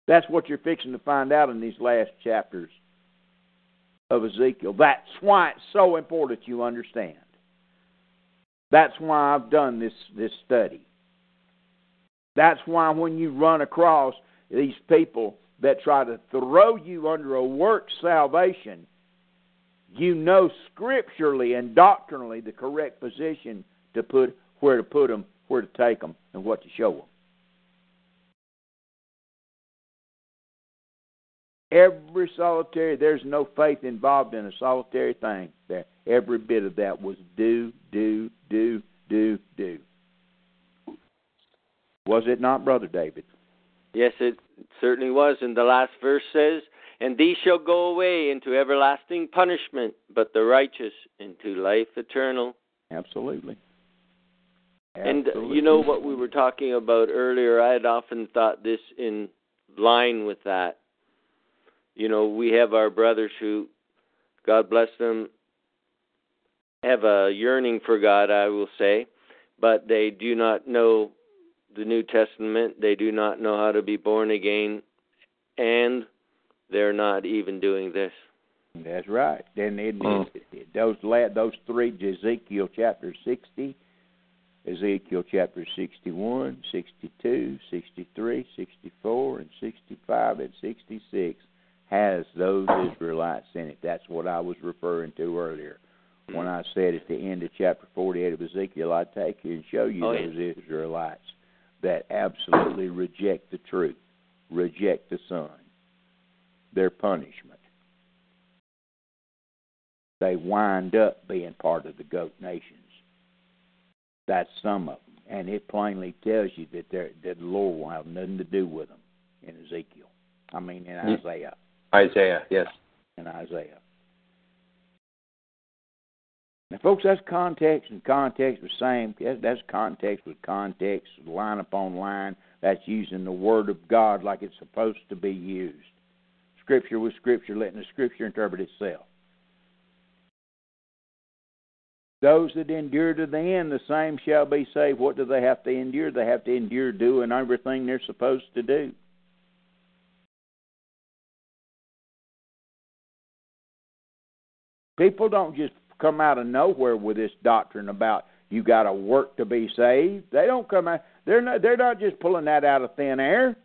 That's what you're fixing to find out in these last chapters of Ezekiel. That's why it's so important you understand. That's why I've done this, this study. That's why when you run across these people that try to throw you under a work salvation, you know scripturally and doctrinally the correct position to put, where to put them, where to take them, and what to show them. Every solitary, there's no faith involved in a solitary thing there. Every bit of that was do, do, do, do, do. Was it not, Brother David? Yes, it certainly was. And the last verse says, And these shall go away into everlasting punishment, but the righteous into life eternal. Absolutely. Absolutely. And uh, you know what we were talking about earlier? I had often thought this in line with that. You know, we have our brothers who, God bless them, have a yearning for God, I will say, but they do not know the New Testament, they do not know how to be born again, and they're not even doing this. That's right. Then it, oh. it, it, those la- those three, Ezekiel chapter sixty, Ezekiel chapter sixty-one, sixty-two, sixty-three, sixty-four, and sixty-five, and sixty-six, has those Israelites in it. That's what I was referring to earlier. When I said at the end of chapter forty-eight of Ezekiel, I take you and show you oh, those yeah. Israelites that absolutely reject the truth, reject the Son, their punishment. They wind up being part of the goat nations. That's some of them. And it plainly tells you that, that the Lord will have nothing to do with them in Ezekiel. I mean in Isaiah. Isaiah, yes. In Isaiah. Now, folks, that's context and context the same. That's context with context, line upon line. That's using the Word of God like it's supposed to be used. Scripture with Scripture, letting the Scripture interpret itself. Those that endure to the end, the same shall be saved. What do they have to endure? They have to endure doing everything they're supposed to do. People don't just come out of nowhere with this doctrine about you got to work to be saved. They don't come out. They're not. They're not just pulling that out of thin air.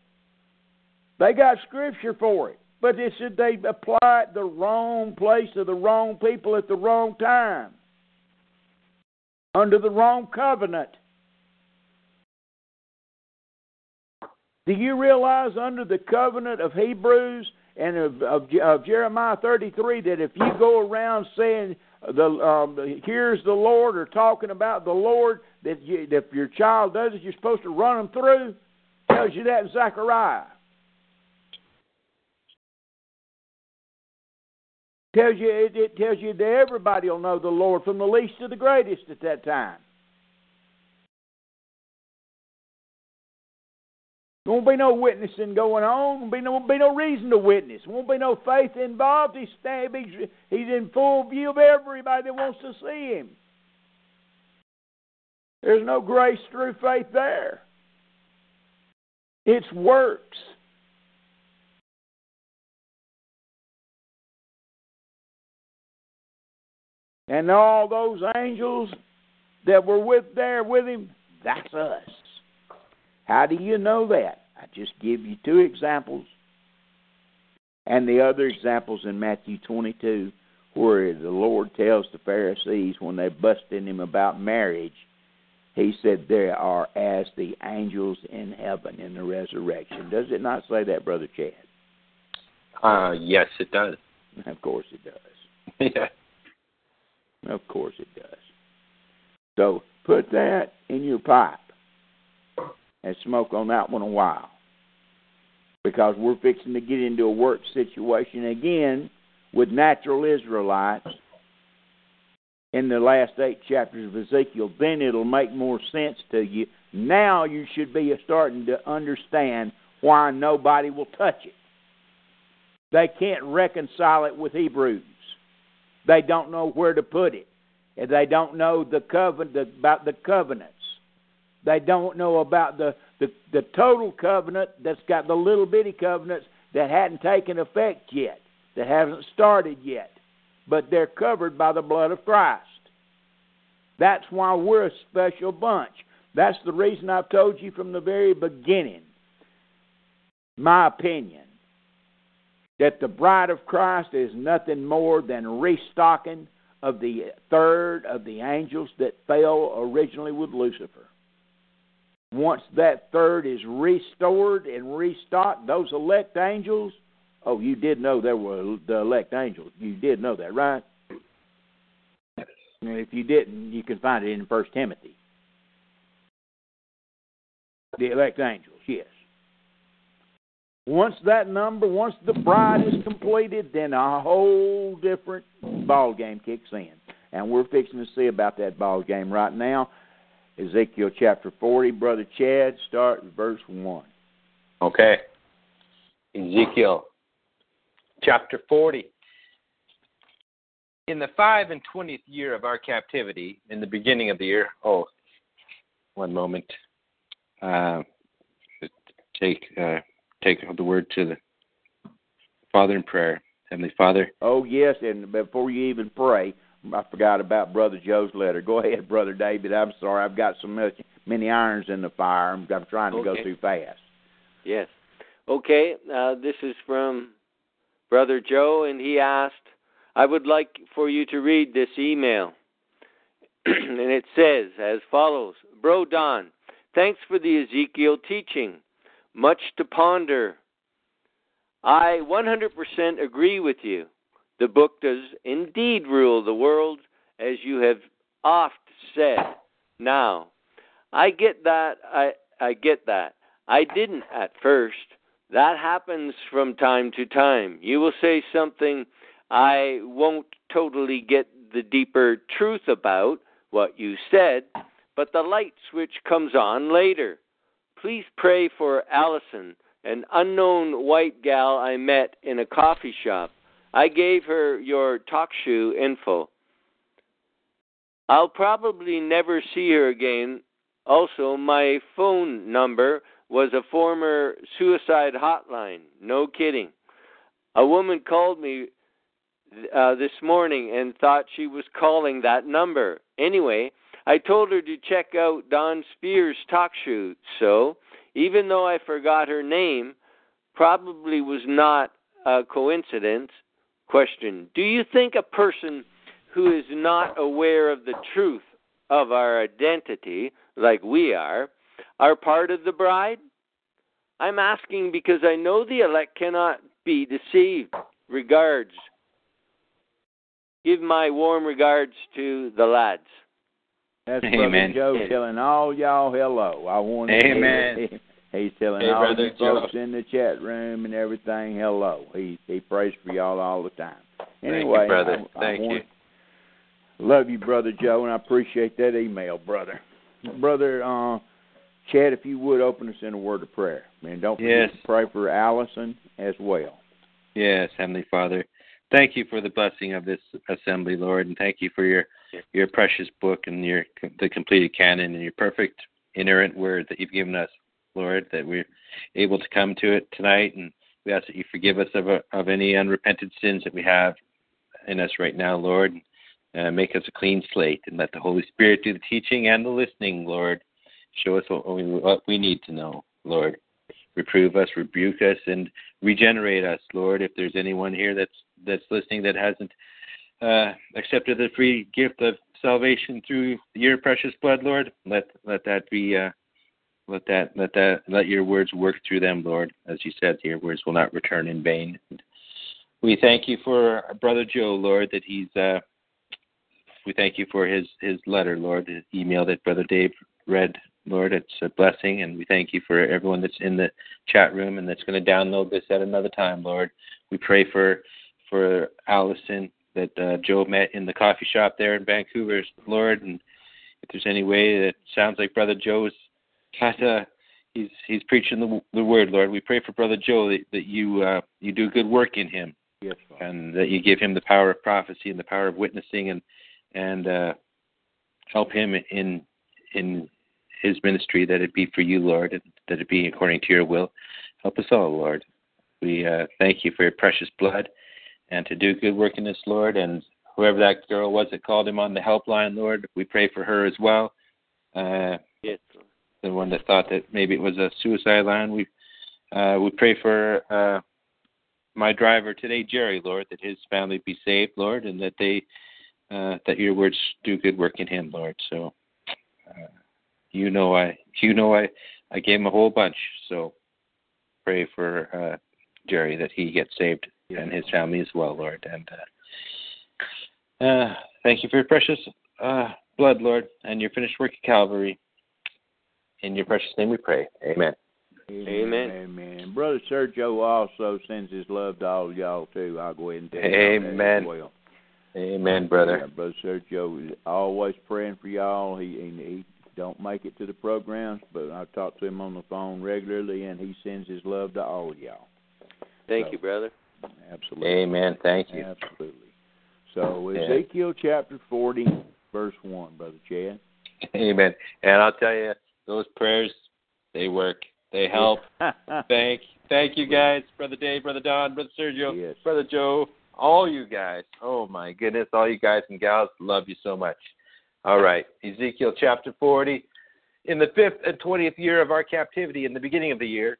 They got scripture for it, but it's that they apply it to the wrong place to the wrong people at the wrong time, under the wrong covenant. Do you realize under the covenant of Hebrews and of, of, of Jeremiah thirty-three that if you go around saying, the um, here's the Lord, or talking about the Lord, that you, if your child does it, you're supposed to run them through. Tells you that in Zechariah. Tells you it, it tells you that everybody will know the Lord, from the least to the greatest at that time. There won't be no witnessing going on. Won't be no, won't be no reason to witness. Won't be no faith involved. He's he's in full view of everybody that wants to see him. There's no grace through faith there. It's works. And all those angels that were with there with him, that's us. How do you know that? I just give you two examples, and the other examples in Matthew twenty-two, where the Lord tells the Pharisees when they busted him about marriage, he said they are as the angels in heaven in the resurrection. Does it not say that, Brother Chad? Uh, yes, it does. Of course it does. Yeah. Of course it does. So put that in your pipe and smoke on that one a while, because we're fixing to get into a work situation again with natural Israelites in the last eight chapters of Ezekiel. Then it'll make more sense to you. Now you should be starting to understand why nobody will touch it. They can't reconcile it with Hebrews. They don't know where to put it. They don't know the covenant, about the covenants. They don't know about the, the, the total covenant that's got the little bitty covenants that hadn't taken effect yet, that hasn't started yet, but they're covered by the blood of Christ. That's why we're a special bunch. That's the reason I've told you from the very beginning, my opinion, that the bride of Christ is nothing more than restocking of the third of the angels that fell originally with Lucifer. Once that third is restored and restocked, those elect angels, oh, you did know there were the elect angels. You did know that, right? Yes. And if you didn't, you can find it in First Timothy. The elect angels, yes. Once that number, once the bride is completed, then a whole different ball game kicks in. And we're fixing to see about that ball game right now. Ezekiel chapter forty, Brother Chad, start in verse one. Okay. Ezekiel chapter forty. In the five and twentieth year of our captivity, in the beginning of the year, oh, one moment. Uh, take... Uh, Take the word to the Father in prayer. Heavenly Father. Oh, yes, and before you even pray, I forgot about Brother Joe's letter. Go ahead, Brother David. I'm sorry. I've got so much, many irons in the fire. I'm, I'm trying to okay. go too fast. Yes. Okay, uh, this is from Brother Joe, and he asked, I would like for you to read this email. And it says as follows, Bro Don, thanks for the Ezekiel teaching. Much to ponder. I one hundred percent agree with you. The book does indeed rule the world, as you have oft said. Now, I get that. I, I get that. I didn't at first. That happens from time to time. You will say something I won't totally get the deeper truth about what you said, but the light switch comes on later. Please pray for Allison, an unknown white gal I met in a coffee shop. I gave her your talk shoe info. I'll probably never see her again. Also, my phone number was a former suicide hotline. No kidding. A woman called me uh, this morning and thought she was calling that number. Anyway, I told her to check out Don Spears' talk show, so even though I forgot her name, probably was not a coincidence. Question, do you think a person who is not aware of the truth of our identity, like we are, are part of the bride? I'm asking because I know the elect cannot be deceived. Regards. Give my warm regards to the lads. That's Amen. Brother Joe telling all y'all hello. I want to Amen. He's telling hey, all the folks Joe. in the chat room and everything hello. He he prays for y'all all the time. Anyway, Thank you, brother. I, Thank I want, you. Love you, Brother Joe, and I appreciate that email, brother. Brother uh, Chad, if you would open us in a word of prayer, and don't forget yes. to pray for Allison as well. Yes, Heavenly Father. Thank you for the blessing of this assembly, Lord, and thank you for your, your precious book and your the completed canon and your perfect inerrant word that you've given us, Lord, that we're able to come to it tonight. And we ask that you forgive us of, a, of any unrepented sins that we have in us right now, Lord. Uh, make us a clean slate and let the Holy Spirit do the teaching and the listening, Lord. Show us what we, what we need to know, Lord. Reprove us, rebuke us, and regenerate us, Lord. If there's anyone here that's that's listening that hasn't uh, accepted the free gift of salvation through your precious blood, Lord, let let that be uh, let that let that let your words work through them, Lord. As you said, your words will not return in vain. We thank you for Brother Joe, Lord, that he's. Uh, we thank you for his his letter, Lord, his email that Brother Dave read. Lord, it's a blessing, and we thank you for everyone that's in the chat room and that's going to download this at another time, Lord. We pray for for Allison that uh, Joe met in the coffee shop there in Vancouver, Lord, and if there's any way that sounds like Brother Joe's kata, he's he's preaching the, the word, Lord. We pray for Brother Joe that, that you uh, you do good work in him, yes, and that you give him the power of prophecy and the power of witnessing and, and uh, help him in in his ministry, that it be for you, Lord, and that it be according to your will. Help us all, Lord. We uh, thank you for your precious blood and to do good work in this, Lord. And whoever that girl was that called him on the helpline, Lord, we pray for her as well. Uh, yes, Lord. The one that thought that maybe it was a suicide line. We uh, we pray for uh, my driver today, Jerry, Lord, that his family be saved, Lord, and that they uh, that your words do good work in him, Lord. So. Uh, You know I you know I, I gave him a whole bunch, so pray for uh, Jerry that he gets saved and his family as well, Lord. And uh, uh, thank you for your precious uh, blood, Lord, and your finished work at Calvary. In your precious name we pray. Amen. Amen. Amen. Brother Sergio also sends his love to all y'all, too. I'll go ahead and tell you that as well. Amen, brother. Yeah, Brother Sergio is always praying for y'all. He he. Don't make it to the programs, but I talk to him on the phone regularly, and he sends his love to all of y'all. Thank so, you, brother. Absolutely. Amen. Thank you. Absolutely. So Ezekiel yeah. chapter forty, verse one, Brother Chad. Amen. And I'll tell you, those prayers, they work. They help. thank thank you guys, Brother Dave, Brother Don, Brother Sergio, yes. Brother Joe, all you guys. Oh, my goodness, all you guys and gals, love you so much. All right, Ezekiel chapter forty. In the fifth and twentieth year of our captivity, in the beginning of the year,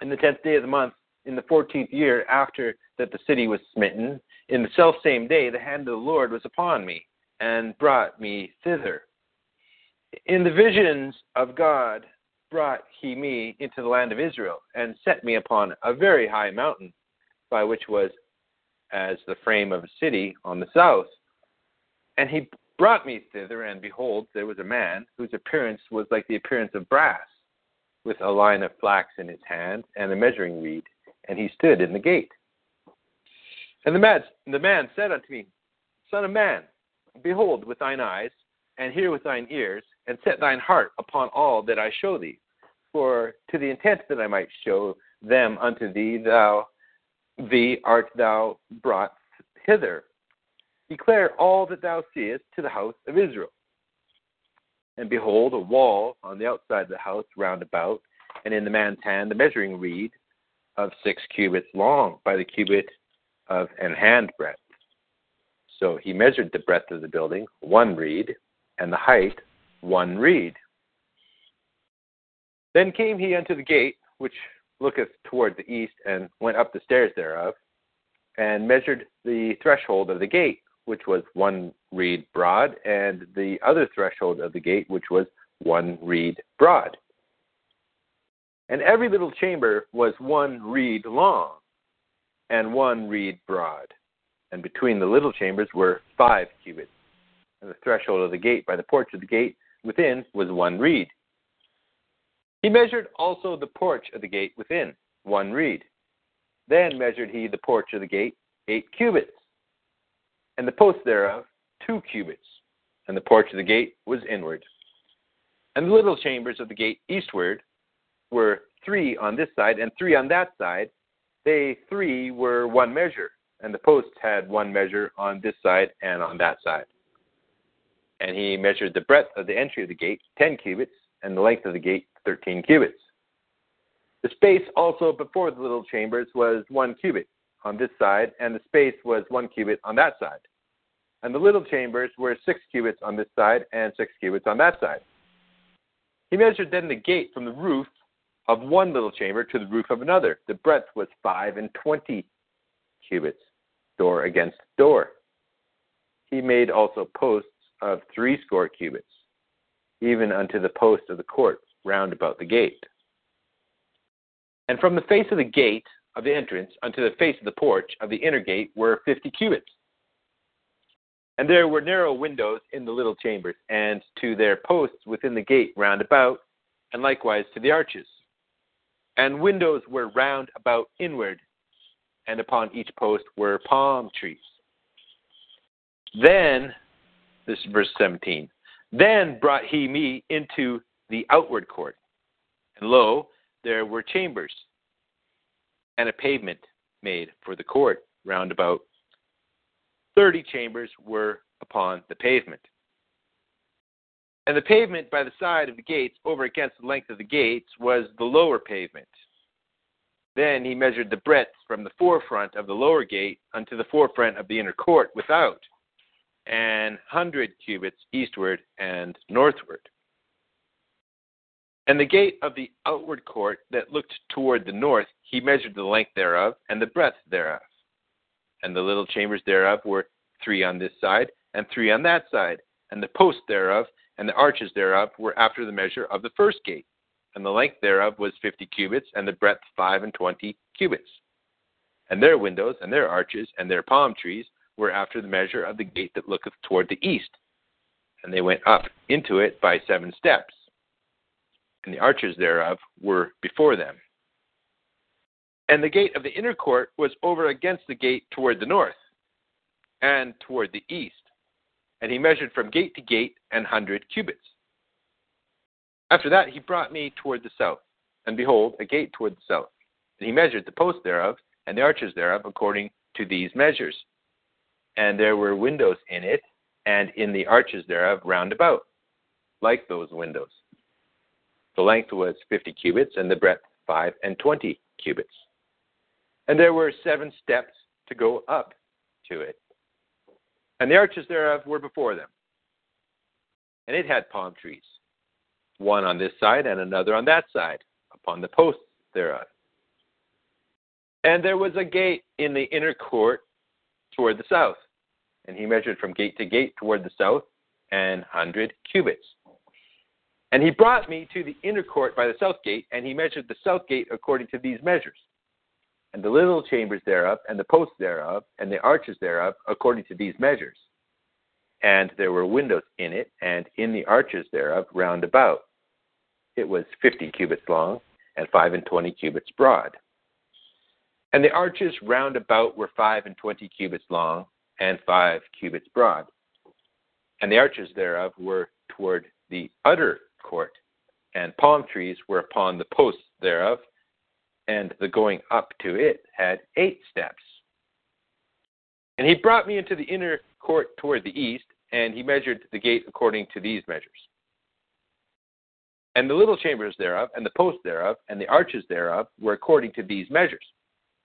in the tenth day of the month, in the fourteenth year after that the city was smitten, in the selfsame day the hand of the Lord was upon me and brought me thither. In the visions of God brought he me into the land of Israel and set me upon a very high mountain, by which was as the frame of a city on the south. And he brought me thither, and behold, there was a man whose appearance was like the appearance of brass, with a line of flax in his hand and a measuring reed, and he stood in the gate. And the man, the man said unto me, Son of man, behold with thine eyes, and hear with thine ears, and set thine heart upon all that I show thee. For to the intent that I might show them unto thee, thou thee art thou brought hither. Declare all that thou seest to the house of Israel. And behold, a wall on the outside of the house round about, and in the man's hand a measuring reed of six cubits long by the cubit of an hand breadth. So he measured the breadth of the building, one reed, and the height, one reed. Then came he unto the gate, which looketh toward the east, and went up the stairs thereof, and measured the threshold of the gate, which was one reed broad, and the other threshold of the gate, which was one reed broad. And every little chamber was one reed long, and one reed broad. And between the little chambers were five cubits. And the threshold of the gate by the porch of the gate within was one reed. He measured also the porch of the gate within, one reed. Then measured he the porch of the gate, eight cubits, and the post thereof, two cubits. And the porch of the gate was inward. And the little chambers of the gate eastward were three on this side and three on that side. They three were one measure, and the posts had one measure on this side and on that side. And he measured the breadth of the entry of the gate, ten cubits, and the length of the gate, thirteen cubits. The space also before the little chambers was one cubit on this side, and the space was one cubit on that side. And the little chambers were six cubits on this side and six cubits on that side. He measured then the gate from the roof of one little chamber to the roof of another. The breadth was five and twenty cubits, door against door. He made also posts of threescore cubits, even unto the post of the court round about the gate. And from the face of the gate of the entrance unto the face of the porch of the inner gate were fifty cubits. And there were narrow windows in the little chambers, and to their posts within the gate round about, and likewise to the arches. And windows were round about inward, and upon each post were palm trees. Then, this is verse seventeen, then brought he me into the outward court, and lo, there were chambers, and a pavement made for the court round about. Thirty chambers were upon the pavement. And the pavement by the side of the gates over against the length of the gates was the lower pavement. Then he measured the breadth from the forefront of the lower gate unto the forefront of the inner court without, an hundred cubits eastward and northward. And the gate of the outward court that looked toward the north, he measured the length thereof and the breadth thereof. And the little chambers thereof were three on this side and three on that side. And the posts thereof and the arches thereof were after the measure of the first gate. And the length thereof was fifty cubits, and the breadth five and twenty cubits. And their windows and their arches and their palm trees were after the measure of the gate that looketh toward the east. And they went up into it by seven steps. And the arches thereof were before them. And the gate of the inner court was over against the gate toward the north and toward the east. And he measured from gate to gate an hundred cubits. After that he brought me toward the south, and behold, a gate toward the south. And he measured the posts thereof and the arches thereof according to these measures. And there were windows in it, and in the arches thereof round about, like those windows. The length was fifty cubits, and the breadth five and twenty cubits. And there were seven steps to go up to it. And the arches thereof were before them. And it had palm trees, one on this side and another on that side, upon the posts thereof. And there was a gate in the inner court toward the south. And he measured from gate to gate toward the south an hundred cubits. And he brought me to the inner court by the south gate, and he measured the south gate according to these measures. And the little chambers thereof, and the posts thereof, and the arches thereof, according to these measures. And there were windows in it, and in the arches thereof round about. It was fifty cubits long, and five and twenty cubits broad. And the arches round about were five and twenty cubits long, and five cubits broad. And the arches thereof were toward the utter court, and palm trees were upon the posts thereof, and the going up to it had eight steps. And he brought me into the inner court toward the east, and he measured the gate according to these measures. And the little chambers thereof, and the posts thereof, and the arches thereof were according to these measures.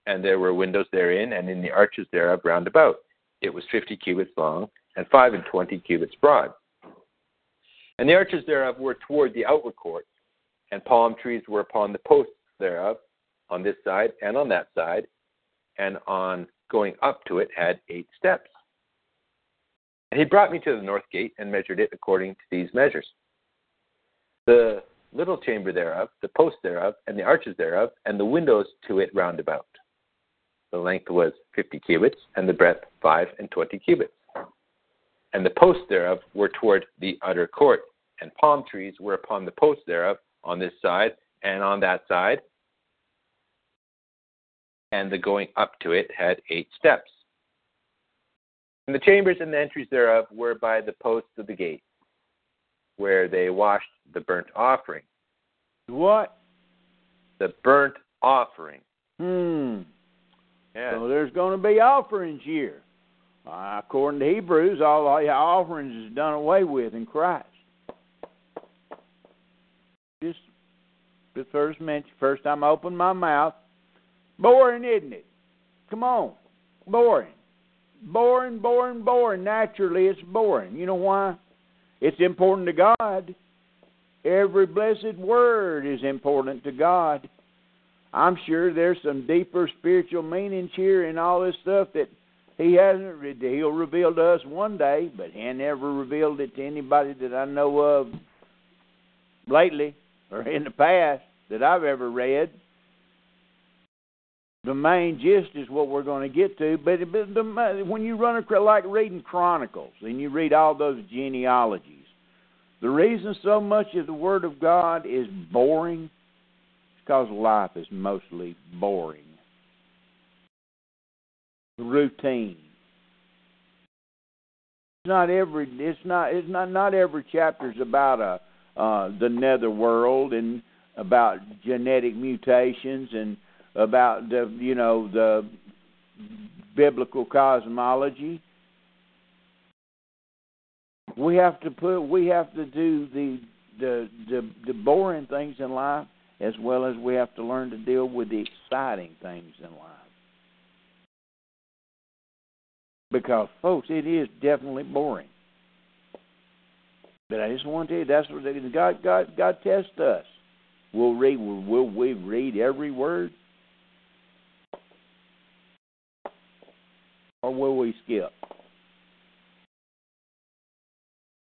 And there were windows therein, and in the arches thereof round about. It was fifty cubits long, and five and twenty cubits broad. And the arches thereof were toward the outward court, and palm trees were upon the posts thereof, on this side and on that side, and on going up to it had eight steps. And he brought me to the north gate, and measured it according to these measures. The little chamber thereof, the posts thereof, and the arches thereof, and the windows to it round about. The length was fifty cubits, and the breadth five and twenty cubits. And the posts thereof were toward the utter court, and palm trees were upon the posts thereof on this side and on that side. And the going up to it had eight steps. And the chambers and the entries thereof were by the posts of the gate, where they washed the burnt offering. What? The burnt offering. Hmm. Yeah. So there's going to be offerings here. Uh, according to Hebrews, all offerings is done away with in Christ. Just the first mention, first time I opened my mouth. Boring, isn't it? Come on. Boring. Boring, boring, boring. Naturally, it's boring. You know why? It's important to God. Every blessed word is important to God. I'm sure there's some deeper spiritual meanings here and all this stuff that He hasn't revealed. He'll reveal to us one day, but He never revealed it to anybody that I know of lately or in the past that I've ever read. The main gist is what we're going to get to, but the, when you run across, like reading Chronicles, and you read all those genealogies, the reason so much of the Word of God is boring is because life is mostly boring. Routine. It's not every. It's not. It's not. Not every chapter is about a uh, the netherworld and about genetic mutations and about the, you know, the biblical cosmology. We have to put we have to do the the, the the boring things in life, as well as we have to learn to deal with the exciting things in life. Because folks, it is definitely boring. But I just want to tell you, that's what they, God God God tests us. We'll read. Will we read every word? Or will we skip?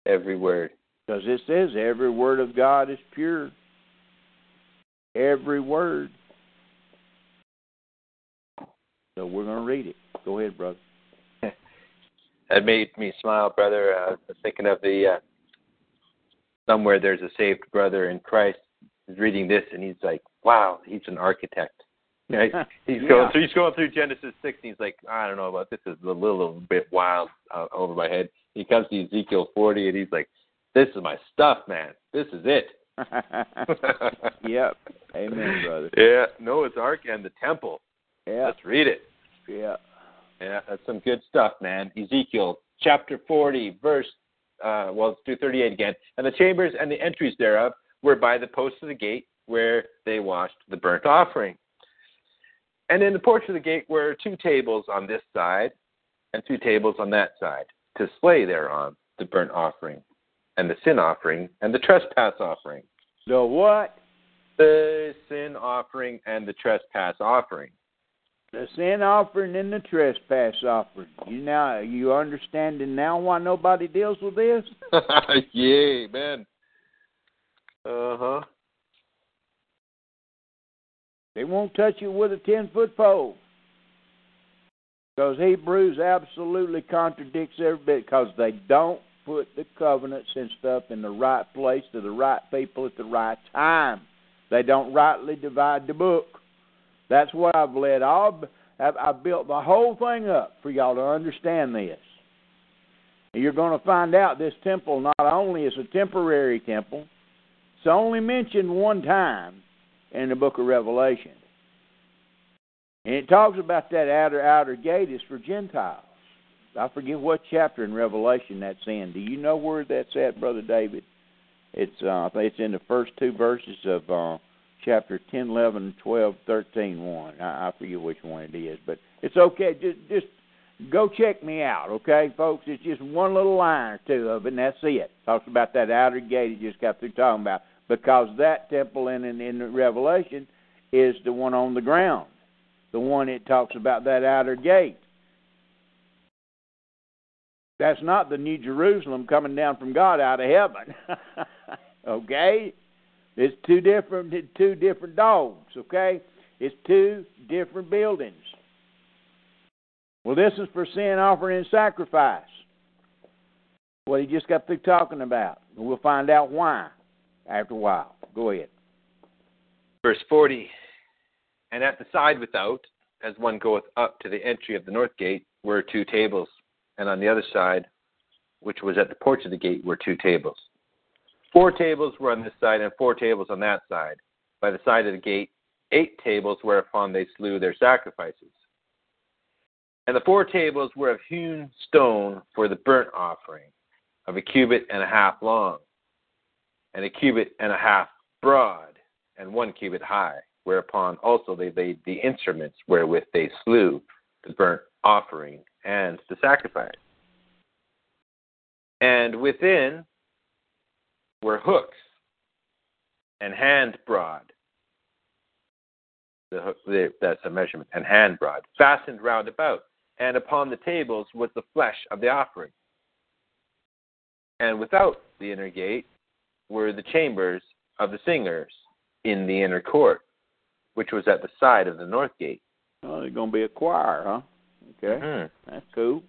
Every word. Because it says every word of God is pure. Every word. So we're going to read it. Go ahead, brother. That made me smile, brother. Uh, I was thinking of the, uh, somewhere there's a saved brother in Christ. He's reading this, and he's like, wow, he's an architect. Right? He's yeah. going through, he's going through Genesis six, and he's like, I don't know about this. This is a little bit wild uh, over my head. He comes to Ezekiel forty, and he's like, this is my stuff, man. This is it. Yep. Amen, brother. Yeah. No, it's Ark and the Temple. Yeah. Let's read it. Yeah. Yeah, that's some good stuff, man. Ezekiel chapter forty, verse, uh, well, it's two thirty-eight again. And the chambers and the entries thereof were by the posts of the gate where they washed the burnt offering. And in the porch of the gate were two tables on this side and two tables on that side, to slay thereon the burnt offering and the sin offering and the trespass offering. The what? The sin offering and the trespass offering. The sin offering and the trespass offering. You now, you understanding now why nobody deals with this? Yeah, man. Uh-huh. They won't touch you with a ten-foot pole. Because Hebrews absolutely contradicts every bit, because they don't put the covenants and stuff in the right place to the right people at the right time. They don't rightly divide the book. That's what I've led. I've, I've built the whole thing up for y'all to understand this. And you're going to find out this temple not only is a temporary temple, it's only mentioned one time in the book of Revelation. And it talks about that outer outer gate is for Gentiles. I forget what chapter in Revelation that's in. Do you know where that's at, Brother David? It's uh, it's in the first two verses of uh, chapter ten, eleven, twelve, thirteen, one. I, I forget which one it is, but it's okay. Just just go check me out, okay, folks? It's just one little line or two of it, and that's it. Talks about that outer gate it just got through talking about, because that temple in, in, in Revelation is the one on the ground, the one that talks about that outer gate. That's not the New Jerusalem coming down from God out of heaven, okay? It's two different, two different dogs, okay? It's two different buildings. Well, this is for sin offering and sacrifice. What he just got through talking about. We'll find out why after a while. Go ahead. Verse forty, and at the side without, as one goeth up to the entry of the north gate, were two tables, and on the other side, which was at the porch of the gate, were two tables. Four tables were on this side, and four tables on that side. By the side of the gate, eight tables whereupon they slew their sacrifices. And the four tables were of hewn stone for the burnt offering, of a cubit and a half long, and a cubit and a half broad, and one cubit high, whereupon also they laid the instruments wherewith they slew the burnt offering and the sacrifice. And within were hooks, and hand broad, the hook, the, that's a measurement, and hand broad, fastened round about, and upon the tables was the flesh of the offering. And without the inner gate were the chambers of the singers in the inner court, which was at the side of the north gate. Oh, there's going to be a choir, huh? Okay, mm-hmm. That's cool.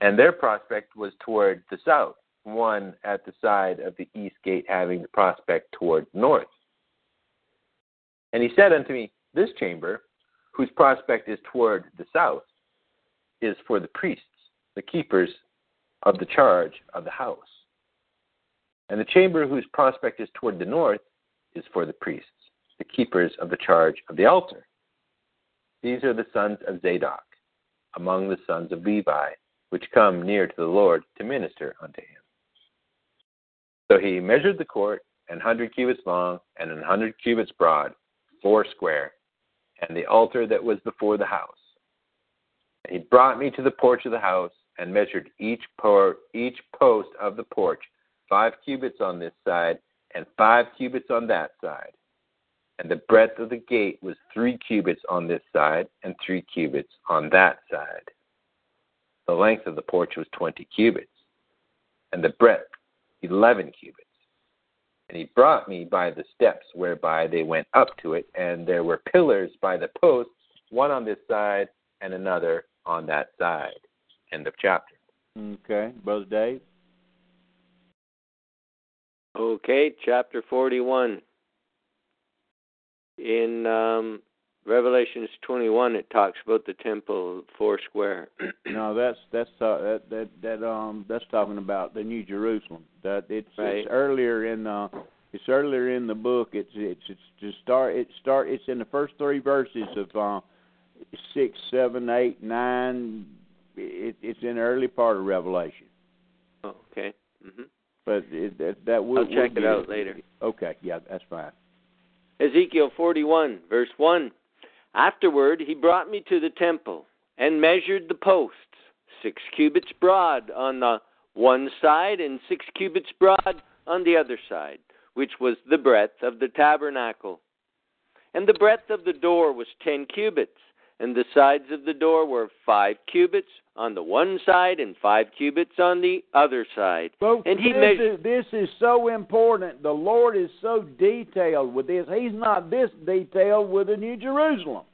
And their prospect was toward the south, one at the side of the east gate having the prospect toward north. And he said unto me, this chamber, whose prospect is toward the south, is for the priests, the keepers of the charge of the house. And the chamber whose prospect is toward the north is for the priests, the keepers of the charge of the altar. These are the sons of Zadok, among the sons of Levi, which come near to the Lord to minister unto him. So he measured the court, an hundred cubits long, and an hundred cubits broad, four square, and the altar that was before the house. And he brought me to the porch of the house, and measured each, por- each post of the porch, five cubits on this side, and five cubits on that side. And the breadth of the gate was three cubits on this side, and three cubits on that side. The length of the porch was twenty cubits, and the breadth eleven cubits. And he brought me by the steps whereby they went up to it, and there were pillars by the posts, one on this side, and another on that side. End of chapter. Okay. Brother Dave? Okay, chapter forty-one. In um, Revelations twenty-one, it talks about the temple four square. No, that's that's uh, that that that um that's talking about the New Jerusalem. That it's, right. it's earlier in uh it's earlier in the book. It's it's it's to start it start it's in the first three verses of uh, six, seven, eight, nine. It, it's in the early part of Revelation. Oh, okay. Mm-hmm. But it, that that will. I'll check it out later. Okay. Yeah, that's fine. Ezekiel forty-one, verse one. Afterward, he brought me to the temple and measured the posts, six cubits broad on the one side and six cubits broad on the other side, which was the breadth of the tabernacle. And the breadth of the door was ten cubits, and the sides of the door were five cubits on the one side and five cubits on the other side. Folks, and he this, measured... is, this is so important. The Lord is so detailed with this. He's not this detailed with the New Jerusalem.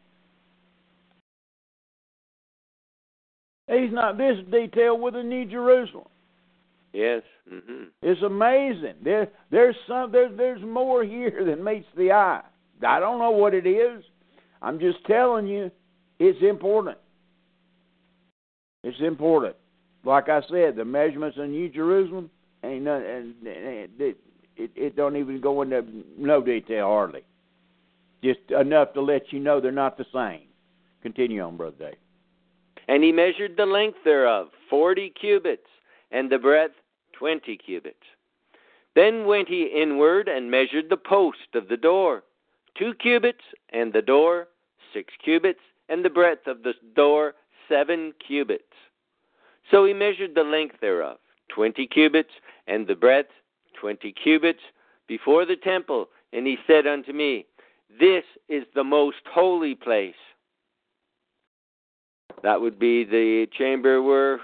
He's not this detailed with the New Jerusalem. Yes. Mm-hmm. It's amazing. There, there's some. There's there's more here than meets the eye. I don't know what it is. I'm just telling you, it's important. It's important. Like I said, the measurements in New Jerusalem ain't none, and it, it, it don't even go into no detail hardly. Just enough to let you know they're not the same. Continue on, Brother Dave. And he measured the length thereof, forty cubits, and the breadth, twenty cubits. Then went he inward and measured the post of the door, two cubits, and the door, six cubits, and the breadth of the door, seven cubits. So he measured the length thereof, twenty cubits, and the breadth, twenty cubits, before the temple. And he said unto me, this is the most holy place. That would be the chamber where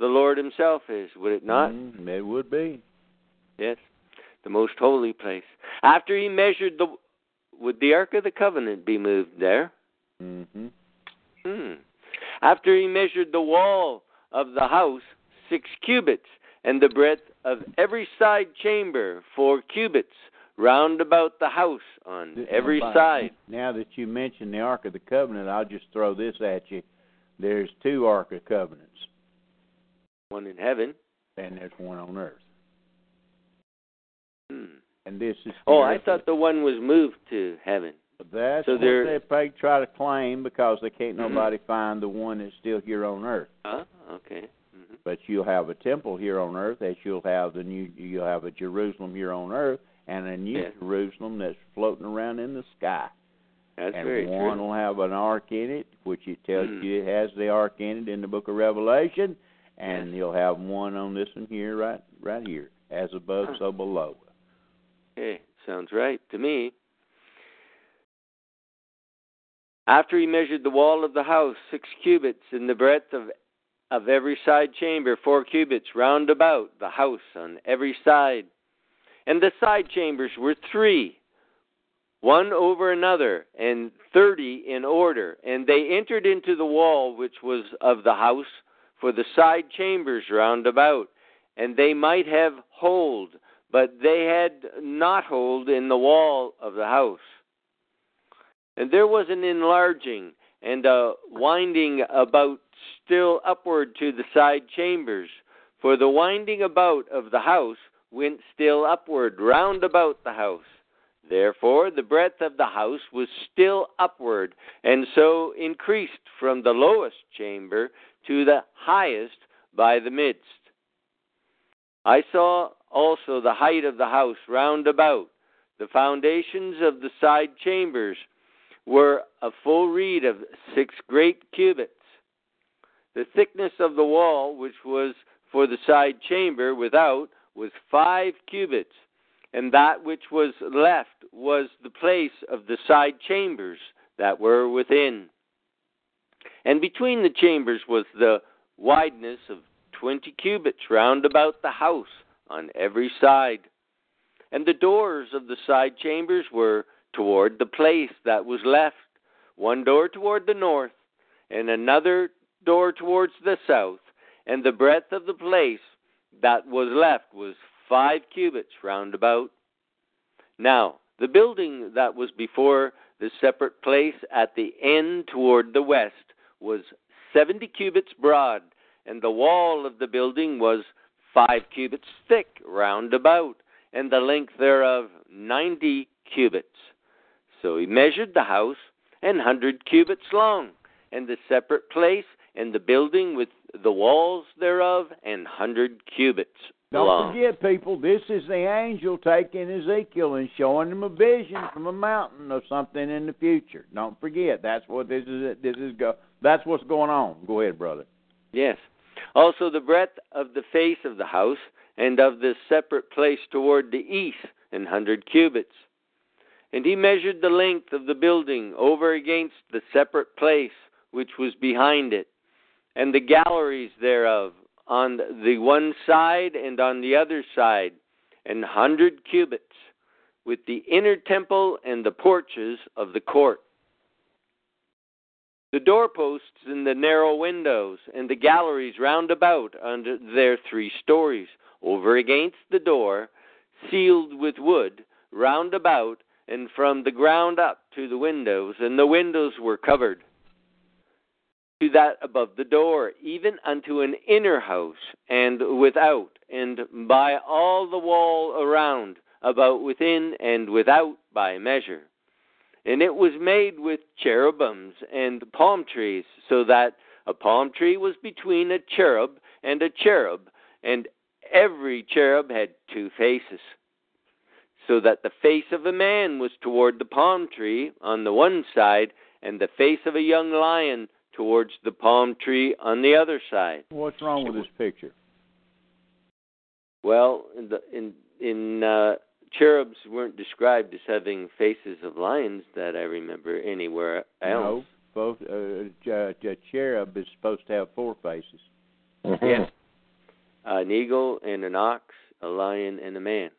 the Lord himself is, would it not? Mm, it would be. Yes, the most holy place. After he measured the... Would the Ark of the Covenant be moved there? Mm-hmm. Hmm. After he measured the wall of the house, six cubits, and the breadth of every side chamber, four cubits, round about the house on every side. Now that you mentioned the Ark of the Covenant, I'll just throw this at you. There's two Ark of Covenants. One in heaven. And there's one on earth. Hmm. And this is oh, I thought the one was moved to heaven. That's so what they try to claim, because they can't mm-hmm. nobody find the one that's still here on earth. Oh, okay. Mm-hmm. But you'll have a temple here on earth, as you'll have the new, you'll have a Jerusalem here on earth, and a new yeah. Jerusalem that's floating around in the sky. That's and very one true. Will have an ark in it, which it tells mm. you it has the ark in it in the book of Revelation, and yes. you'll have one on this one here, right, right here, as above, huh. so below. Okay, sounds right to me. After he measured the wall of the house, six cubits, in the breadth of of every side chamber, four cubits, round about the house on every side. And the side chambers were three, one over another, and thirty in order. And they entered into the wall which was of the house for the side chambers round about. And they might have hold, but they had not hold in the wall of the house. And there was an enlarging and a winding about still upward to the side chambers, for the winding about of the house went still upward round about the house. Therefore, the breadth of the house was still upward, and so increased from the lowest chamber to the highest by the midst. I saw also the height of the house round about. The foundations of the side chambers were a full reed of six great cubits. The thickness of the wall, which was for the side chamber without, was five cubits, and that which was left was the place of the side chambers that were within. And between the chambers was the wideness of twenty cubits round about the house on every side. And the doors of the side chambers were toward the place that was left, one door toward the north, and another door towards the south, and the breadth of the place that was left was five cubits round about. Now, the building that was before the separate place at the end toward the west was seventy cubits broad, and the wall of the building was five cubits thick round about, and the length thereof ninety cubits. So he measured the house an hundred cubits long, and the separate place and the building with the walls thereof an hundred cubits long. Don't forget, people, this is the angel taking Ezekiel and showing him a vision from a mountain of something in the future. Don't forget, that's what this is. This is go. That's what's going on. Go ahead, brother. Yes. Also, the breadth of the face of the house and of this separate place toward the east an hundred cubits. And he measured the length of the building over against the separate place which was behind it, and the galleries thereof on the one side and on the other side, an hundred cubits, with the inner temple and the porches of the court. The doorposts and the narrow windows and the galleries round about under their three stories, over against the door, sealed with wood, round about, and from the ground up to the windows, and the windows were covered. To that above the door, even unto an inner house, and without, and by all the wall around, about within and without by measure. And it was made with cherubims and palm trees, so that a palm tree was between a cherub and a cherub, and every cherub had two faces. So that the face of a man was toward the palm tree on the one side, and the face of a young lion towards the palm tree on the other side. What's wrong with this picture? Well, in, the, in, in uh, cherubs weren't described as having faces of lions that I remember anywhere else. No, both uh, a cherub is supposed to have four faces. Mm-hmm. Yes, yeah. An eagle and an ox, a lion and a man.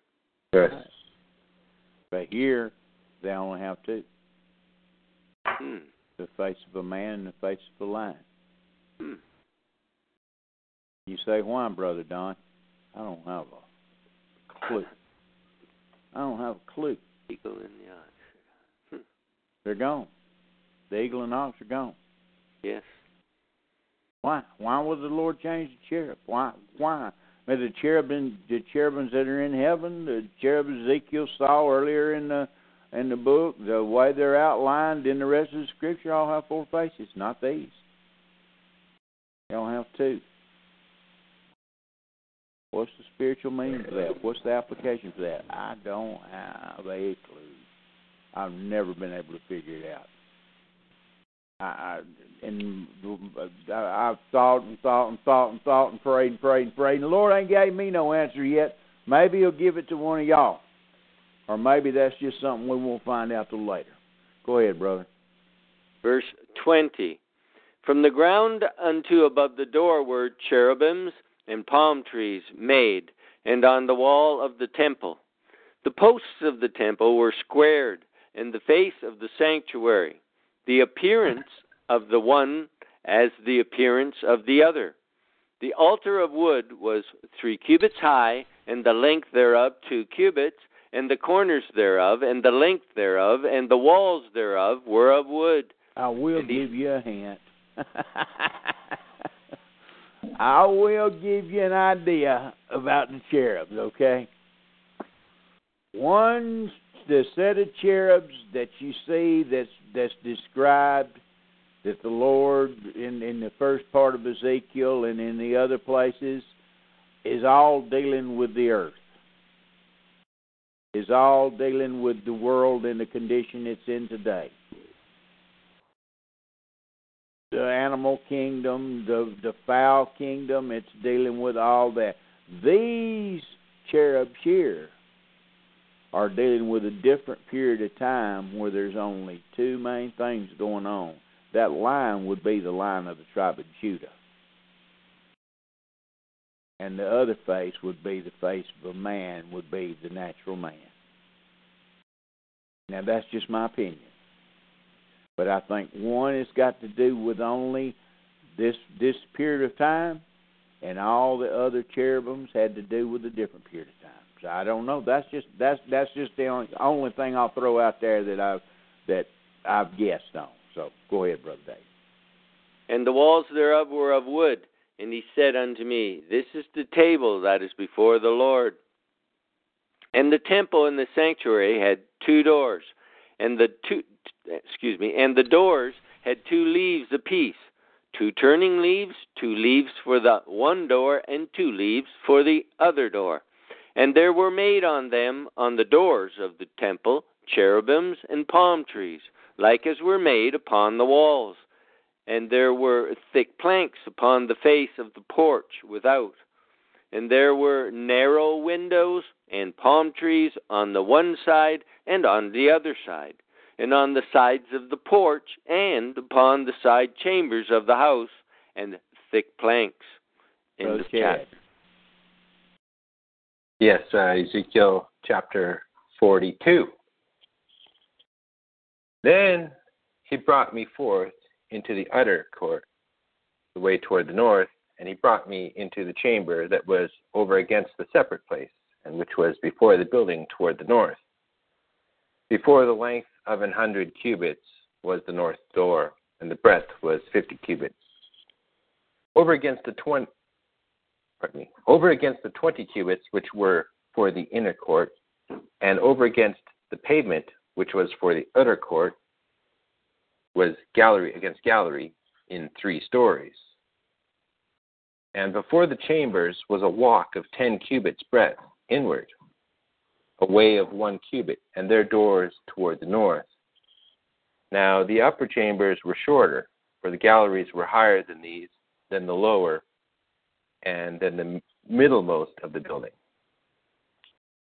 Yes. But here, they only have two. Hmm. The face of a man and the face of a lion. Hmm. You say, why, Brother Don? I don't have a clue. I don't have a clue. Eagle and the ox. Hmm. They're gone. The eagle and ox are gone. Yes. Why? Why would the Lord change the cherub? Why? Why? May the cherubim, the cherubims that are in heaven, the cherub Ezekiel saw earlier in the in the book, the way they're outlined in the rest of the Scripture, all have four faces, not these. They all have two. What's the spiritual meaning for that? What's the application for that? I don't have a clue. I've never been able to figure it out. I, I and I've thought and thought and thought and thought and prayed and prayed and prayed, and the Lord ain't gave me no answer yet. Maybe He'll give it to one of y'all, or maybe that's just something we won't find out till later. Go ahead, brother. Verse twenty: From the ground unto above the door were cherubims and palm trees made, and on the wall of the temple, the posts of the temple were squared, and the face of the sanctuary. The appearance of the one as the appearance of the other. The altar of wood was three cubits high, and the length thereof two cubits, and the corners thereof, and the length thereof, and the walls thereof were of wood. I will and give he... you a hint. I will give you an idea about the cherubs, okay? One The set of cherubs that you see that's, that's described that the Lord in, in the first part of Ezekiel and in the other places is all dealing with the earth, is all dealing with the world and the condition it's in today. The animal kingdom, the, the fowl kingdom, it's dealing with all that. These cherubs here are dealing with a different period of time where there's only two main things going on. That line would be the line of the tribe of Judah. And the other face would be the face of a man, would be the natural man. Now, that's just my opinion. But I think one has got to do with only this this period of time, and all the other cherubims had to do with a different period of time. I don't know. That's just that's that's just the only, only thing I'll throw out there that I've that I've guessed on. So go ahead, Brother Dave. And the walls thereof were of wood, and he said unto me, This is the table that is before the Lord. And the temple and the sanctuary had two doors, and the two excuse me, and the doors had two leaves apiece, two turning leaves, two leaves for the one door, and two leaves for the other door. And there were made on them, on the doors of the temple, cherubims and palm trees, like as were made upon the walls. And there were thick planks upon the face of the porch without. And there were narrow windows and palm trees on the one side and on the other side, and on the sides of the porch and upon the side chambers of the house, and thick planks. End of chapter. Yes, uh, Ezekiel chapter forty-two. Then he brought me forth into the utter court, the way toward the north, and he brought me into the chamber that was over against the separate place, and which was before the building toward the north. Before the length of an hundred cubits was the north door, and the breadth was fifty cubits. Over against the twenty... Pardon me, over against the twenty cubits, which were for the inner court, and over against the pavement, which was for the outer court, was gallery against gallery in three stories. And before the chambers was a walk of ten cubits breadth inward, a way of one cubit, and their doors toward the north. Now the upper chambers were shorter, for the galleries were higher than these, than the lower, and then the middlemost of the building.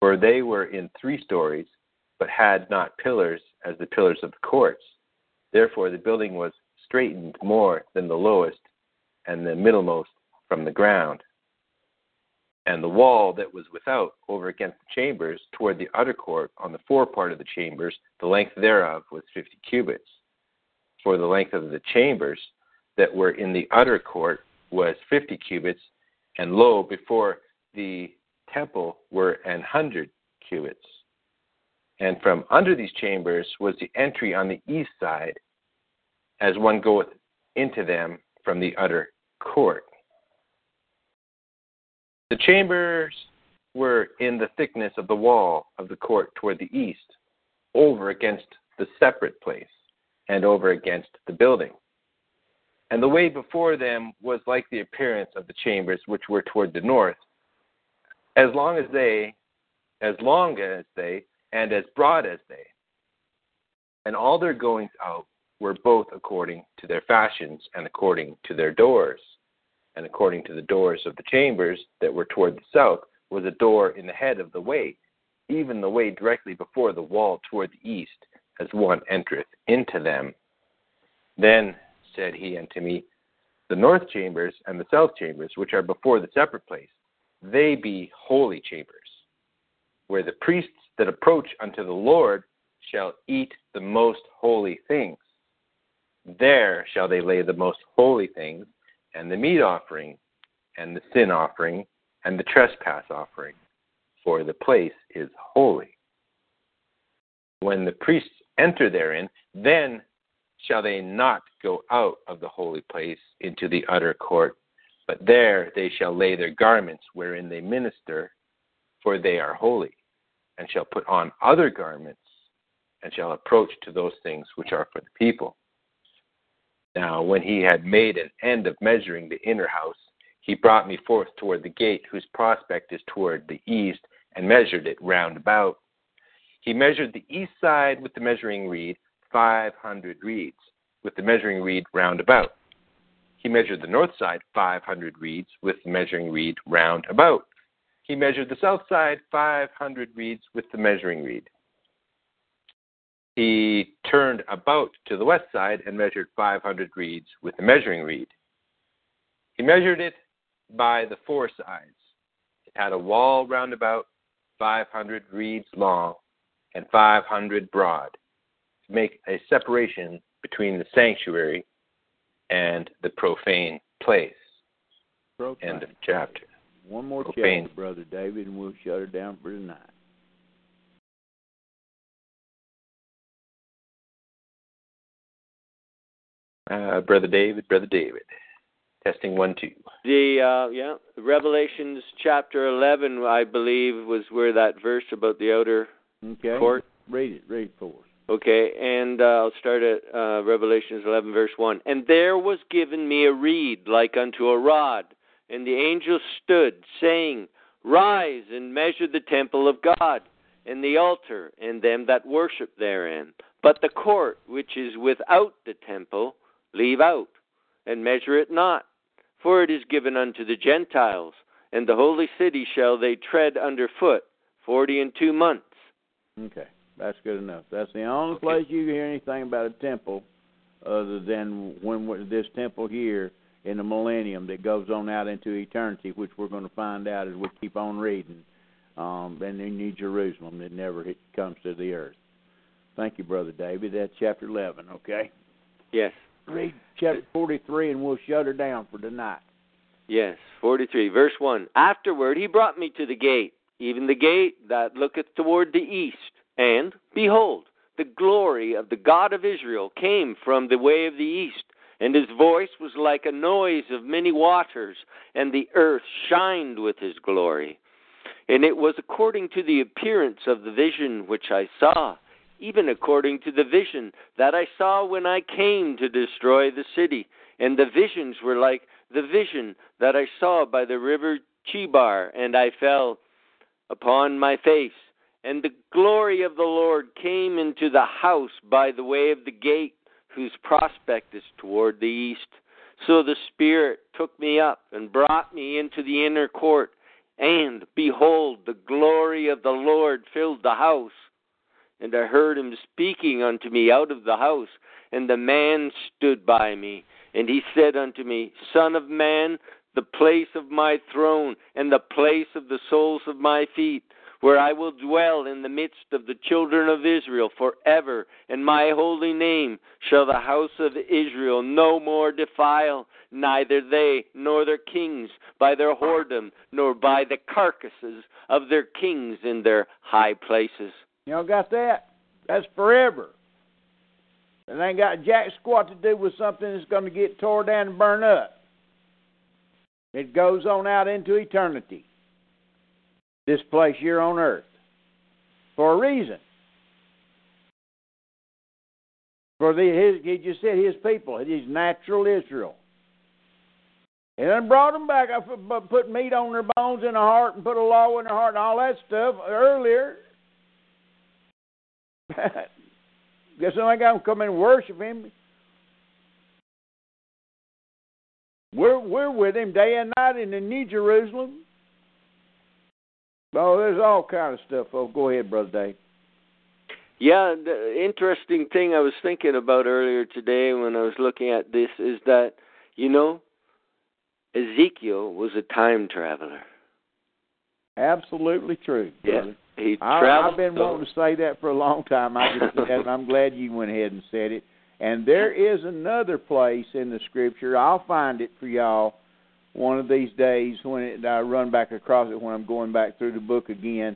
For they were in three stories, but had not pillars as the pillars of the courts. Therefore the building was straightened more than the lowest, and the middlemost from the ground. And the wall that was without, over against the chambers, toward the utter court, on the fore part of the chambers, the length thereof was fifty cubits. For the length of the chambers, that were in the outer court was fifty cubits, and lo, before the temple were an hundred cubits. And from under these chambers was the entry on the east side, as one goeth into them from the outer court. The chambers were in the thickness of the wall of the court toward the east, over against the separate place, and over against the building. And the way before them was like the appearance of the chambers which were toward the north, as long as they, as long as they, and as broad as they. And all their goings out were both according to their fashions, and according to their doors. And according to the doors of the chambers that were toward the south was a door in the head of the way, even the way directly before the wall toward the east, as one entereth into them. Then said he unto me, the north chambers and the south chambers, which are before the separate place, they be holy chambers, where the priests that approach unto the Lord shall eat the most holy things. There shall they lay the most holy things, and the meat offering, and the sin offering, and the trespass offering, for the place is holy. When the priests enter therein, then shall they not go out of the holy place into the utter court, but there they shall lay their garments wherein they minister, for they are holy, and shall put on other garments, and shall approach to those things which are for the people. Now, when he had made an end of measuring the inner house, he brought me forth toward the gate, whose prospect is toward the east, and measured it round about. He measured the east side with the measuring reed, five hundred reeds, with the measuring reed round about. He measured the north side, five hundred reeds, with the measuring reed round about. He measured the south side, five hundred reeds, with the measuring reed. He turned about to the west side and measured five hundred reeds with the measuring reed. He measured it by the four sides. It had a wall round about, five hundred reeds long and five hundred broad, to make a separation between the sanctuary and the profane place. Profane. End of chapter. One more profane. Chapter, Brother David, and we'll shut it down for tonight. Uh, Brother David, Brother David. Testing one, two. The, uh, yeah, Revelations chapter eleven, I believe, was where that verse about the outer okay. court. Read it, read it for us. Okay, and uh, I'll start at uh, Revelations eleven, verse one. And there was given me a reed like unto a rod, and the angel stood, saying, Rise and measure the temple of God, and the altar, and them that worship therein. But the court, which is without the temple, leave out, and measure it not, for it is given unto the Gentiles, and the holy city shall they tread under foot forty and two months. Okay, that's good enough. That's the only okay. place you hear anything about a temple other than when this temple here in the millennium that goes on out into eternity, which we're going to find out as we keep on reading, um, and in New Jerusalem that never comes to the earth. Thank you, Brother David. That's chapter eleven, okay? Yes. Read chapter forty-three, and we'll shut her down for tonight. Yes, forty-three, verse one. Afterward he brought me to the gate, even the gate that looketh toward the east. And, behold, the glory of the God of Israel came from the way of the east, and his voice was like a noise of many waters, and the earth shined with his glory. And it was according to the appearance of the vision which I saw, even according to the vision that I saw when I came to destroy the city. And the visions were like the vision that I saw by the river Chebar, and I fell upon my face. And the glory of the Lord came into the house by the way of the gate, whose prospect is toward the east. So the Spirit took me up and brought me into the inner court, and behold, the glory of the Lord filled the house. And I heard him speaking unto me out of the house, and the man stood by me. And he said unto me, Son of man, the place of my throne, and the place of the soles of my feet where I will dwell in the midst of the children of Israel forever, and my holy name shall the house of Israel no more defile, neither they nor their kings by their whoredom, nor by the carcasses of their kings in their high places. Y'all got that? That's forever. It ain't got jack squat to do with something that's going to get tore down and burn up. It goes on out into eternity, this place here on earth, for a reason. For the, his, he just said his people, his natural Israel. And then brought them back, I put meat on their bones and a heart and put a law in their heart and all that stuff earlier. Guess I'm going to come and worship him. We're, we're with him day and night in the New Jerusalem. Oh, there's all kind of stuff. Oh, go ahead, Brother Dave. Yeah, the interesting thing I was thinking about earlier today when I was looking at this is that, you know, Ezekiel was a time traveler. Absolutely true, brother. Yeah. He I, I've been wanting to say that for a long time. I just, and I'm glad you went ahead and said it. And there is another place in the Scripture. I'll find it for y'all one of these days when it, I run back across it when I'm going back through the book again,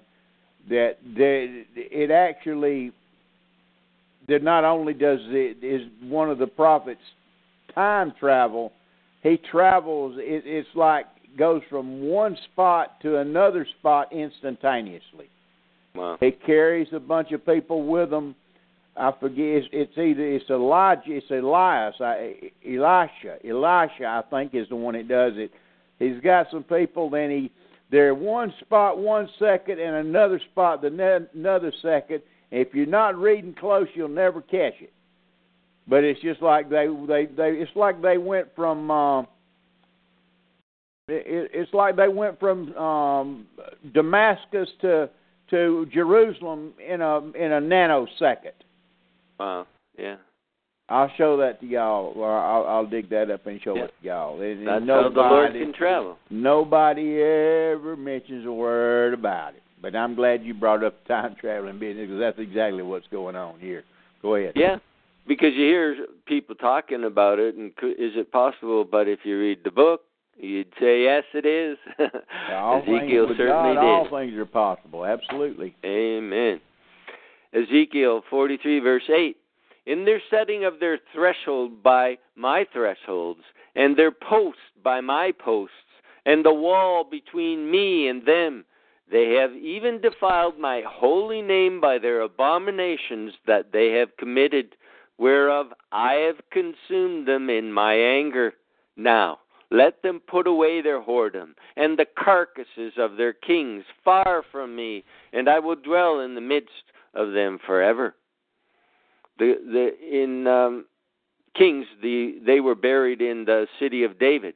that there, it actually, that not only does it, is one of the prophets time travel, he travels, it, it's like goes from one spot to another spot instantaneously. Wow. He carries a bunch of people with him. I forget. It's, it's either it's Elijah, it's Elias, I, Elisha, Elisha. I think is the one that does it. He's got some people. Then he they're one spot one second and another spot the ne- another second. If you're not reading close, you'll never catch it. But it's just like they they, they it's like they went from. Uh, it, it's like they went from um, Damascus to. to Jerusalem in a in a nanosecond. Wow, yeah. I'll show that to y'all, or I'll, I'll dig that up and show yeah. it to y'all. It, That's nobody, how the Lord can travel. Nobody ever mentions a word about it. But I'm glad you brought up the time traveling business, because that's exactly what's going on here. Go ahead. Yeah, because you hear people talking about it, and is it possible? But if you read the book, you'd say, yes, it is. All Ezekiel things certainly God, did. All things are possible, absolutely. Amen. Ezekiel forty-three, verse eight. In their setting of their threshold by my thresholds, and their post by my posts, and the wall between me and them, they have even defiled my holy name by their abominations that they have committed, whereof I have consumed them in my anger. Now, let them put away their whoredom and the carcasses of their kings far from me, and I will dwell in the midst of them forever. The, the, in um, Kings, the, they were buried in the city of David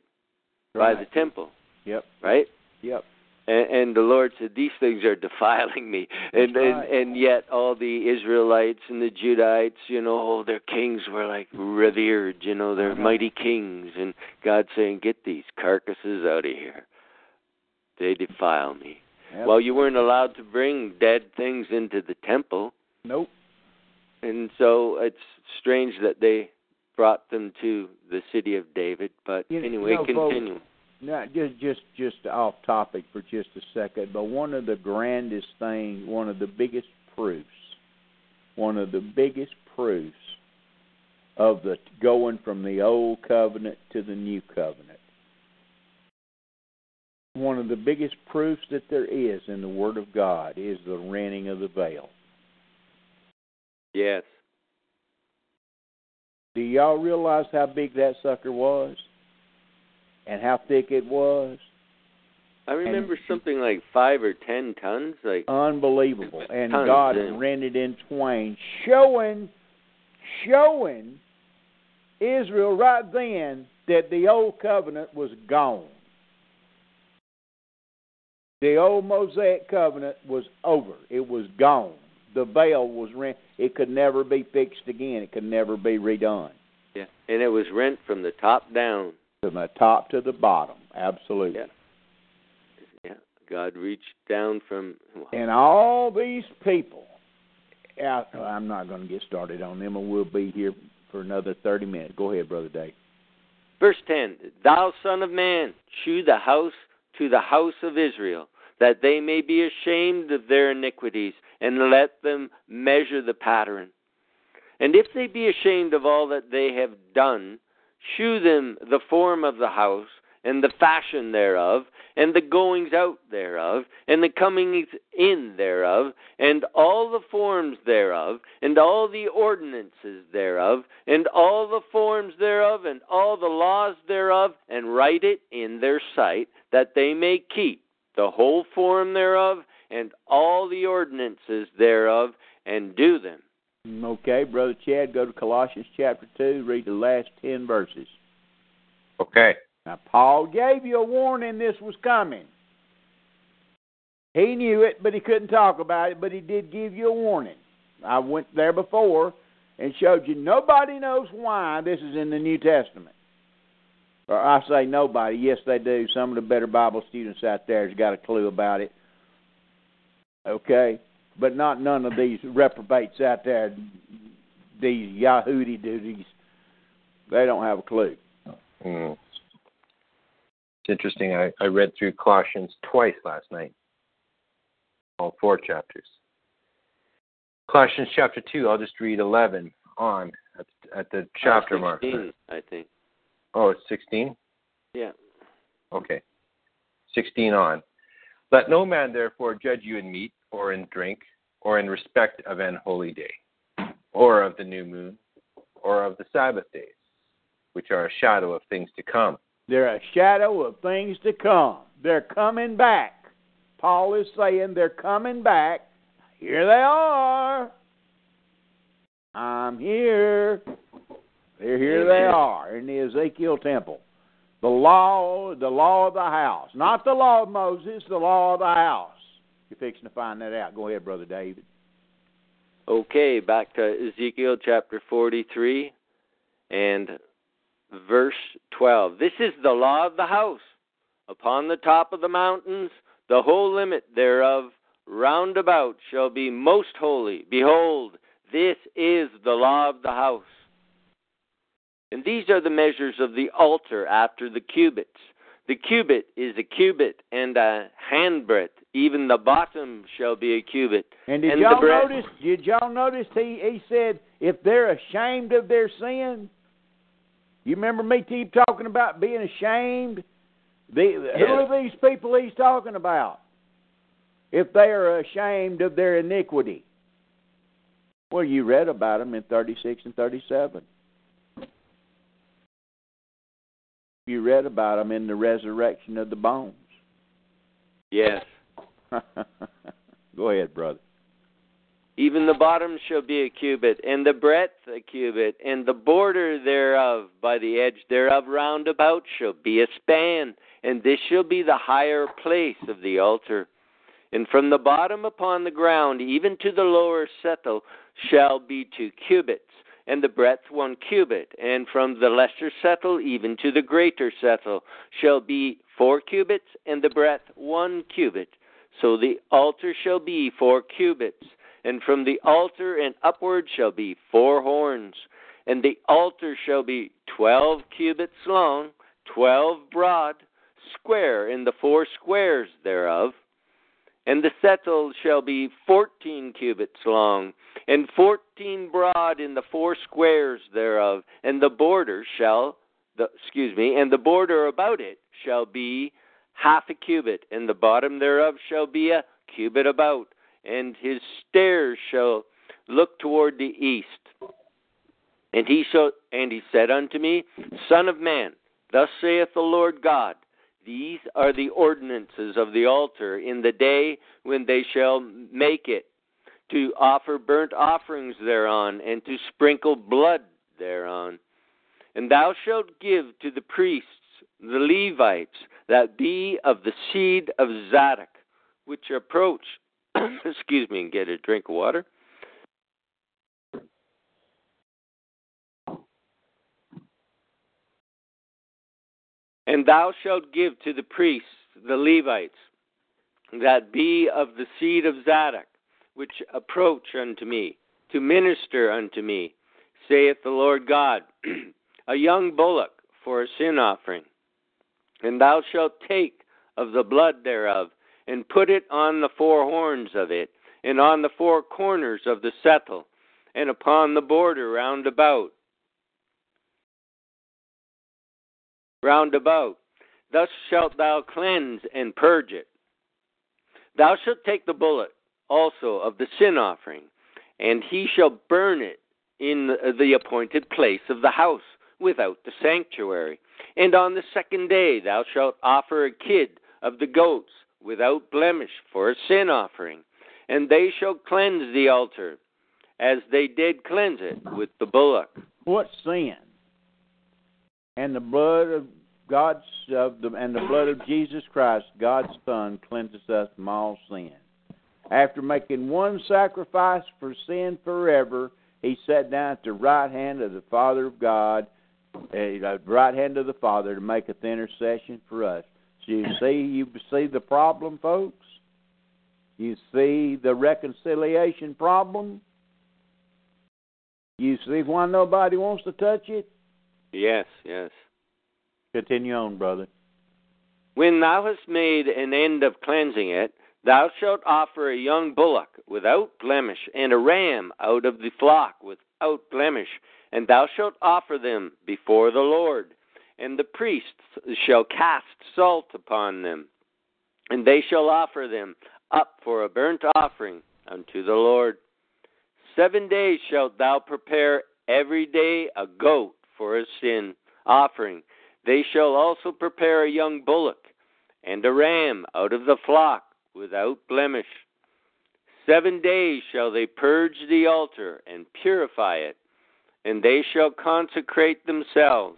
right. by the temple. Yep. Right? Yep. And, and the Lord said, these things are defiling me. And, right. and and yet all the Israelites and the Judites, you know, their kings were like revered, you know, they're mm-hmm. mighty kings. And God saying, get these carcasses out of here. They defile me. Yep. Well, you weren't allowed to bring dead things into the temple. Nope. And so it's strange that they brought them to the city of David. But you, anyway, you know, continue. Folks, Now, just, just just off topic for just a second, but one of the grandest things, one of the biggest proofs, one of the biggest proofs of the going from the old covenant to the new covenant, one of the biggest proofs that there is in the Word of God is the rending of the veil. Yes. Do y'all realize how big that sucker was? And how thick it was. I remember and, something like five or ten tons. Like unbelievable. And tons, God yeah. rent it in twain, showing, showing Israel right then that the old covenant was gone. The old Mosaic covenant was over. It was gone. The veil was rent. It could never be fixed again. It could never be redone. Yeah, and it was rent from the top down. From the top to the bottom, absolutely. Yeah, yeah. God reached down from... Well, and all these people, out, I'm not going to get started on them, and we'll be here for another thirty minutes. Go ahead, Brother Dave. Verse ten, Thou son of man, shew the house to the house of Israel, that they may be ashamed of their iniquities, and let them measure the pattern. And if they be ashamed of all that they have done, shew them the form of the house, and the fashion thereof, and the goings out thereof, and the comings in thereof, and all the forms thereof, and all the ordinances thereof, and all the forms thereof, and all the laws thereof, and write it in their sight, that they may keep the whole form thereof, and all the ordinances thereof, and do them. Okay, Brother Chad, go to Colossians chapter two, read the last ten verses. Okay. Now, Paul gave you a warning this was coming. He knew it, but he couldn't talk about it, but he did give you a warning. I went there before and showed you nobody knows why this is in the New Testament. Or I say nobody. Yes, they do. Some of the better Bible students out there has got a clue about it. Okay? But not none of these reprobates out there, these Yahudi duties. They don't have a clue. Mm. It's interesting. I, I read through Colossians twice last night, all four chapters. Colossians chapter two, I'll just read eleven on at, at the chapter oh, sixteen, mark. I think. Oh, it's sixteen? Yeah. Okay. sixteen on. Let no man therefore judge you in meat or in drink or in respect of an holy day or of the new moon or of the Sabbath days, which are a shadow of things to come. They're a shadow of things to come. They're coming back. Paul is saying they're coming back. Here they are. I'm here. They're here they are in the Ezekiel temple. The law, the law of the house. Not the law of Moses, the law of the house. You're fixing to find that out. Go ahead, Brother David. Okay, back to Ezekiel chapter forty-three and verse twelve. This is the law of the house. Upon the top of the mountains, the whole limit thereof round about shall be most holy. Behold, this is the law of the house. And these are the measures of the altar after the cubits. The cubit is a cubit and a handbreadth. Even the bottom shall be a cubit. And did and y'all notice? Did y'all notice? He he said, if they're ashamed of their sin. You remember me keep talking about being ashamed? The, yes. Who are these people he's talking about? If they are ashamed of their iniquity. Well, you read about them in thirty-six and thirty-seven. You read about them in the resurrection of the bones. Yes. Go ahead, brother. Even the bottom shall be a cubit, and the breadth a cubit, and the border thereof by the edge thereof round about shall be a span, and this shall be the higher place of the altar. And from the bottom upon the ground, even to the lower settle, shall be two cubits, and the breadth one cubit, and from the lesser settle even to the greater settle shall be four cubits, and the breadth one cubit. So the altar shall be four cubits. And from the altar and upward shall be four horns. And the altar shall be twelve cubits long, twelve broad, square in the four squares thereof. And the settle shall be fourteen cubits long, and fourteen broad in the four squares thereof. And the border shall, the, excuse me, and the border about it shall be half a cubit, and the bottom thereof shall be a cubit about. And his stairs shall look toward the east. And he shall, and he said unto me, Son of man, thus saith the Lord God, these are the ordinances of the altar in the day when they shall make it, to offer burnt offerings thereon, and to sprinkle blood thereon. And thou shalt give to the priests, the Levites, that be of the seed of Zadok, which approach, excuse me, and get a drink of water. And thou shalt give to the priests, the Levites, that be of the seed of Zadok, which approach unto me, to minister unto me, saith the Lord God, a young bullock for a sin offering. And thou shalt take of the blood thereof, and put it on the four horns of it, and on the four corners of the settle, and upon the border round about. Round about. Thus shalt thou cleanse and purge it. Thou shalt take the bullock also of the sin offering, and he shall burn it in the appointed place of the house, without the sanctuary. And on the second day thou shalt offer a kid of the goats, without blemish, for a sin offering. And they shall cleanse the altar, as they did cleanse it with the bullock. What sin? And the blood of God's of the, and the blood of Jesus Christ, God's Son, cleanses us from all sin. After making one sacrifice for sin forever, he sat down at the right hand of the Father of God, the right hand of the Father, to make an intercession for us. So you see, you see the problem, folks. You see the reconciliation problem. You see why nobody wants to touch it. Yes, yes. Continue on, brother. When thou hast made an end of cleansing it, thou shalt offer a young bullock without blemish, and a ram out of the flock without blemish, and thou shalt offer them before the Lord. And the priests shall cast salt upon them, and they shall offer them up for a burnt offering unto the Lord. Seven days shalt thou prepare every day a goat for a sin offering. They shall also prepare a young bullock and a ram out of the flock without blemish. Seven days shall they purge the altar and purify it, and they shall consecrate themselves.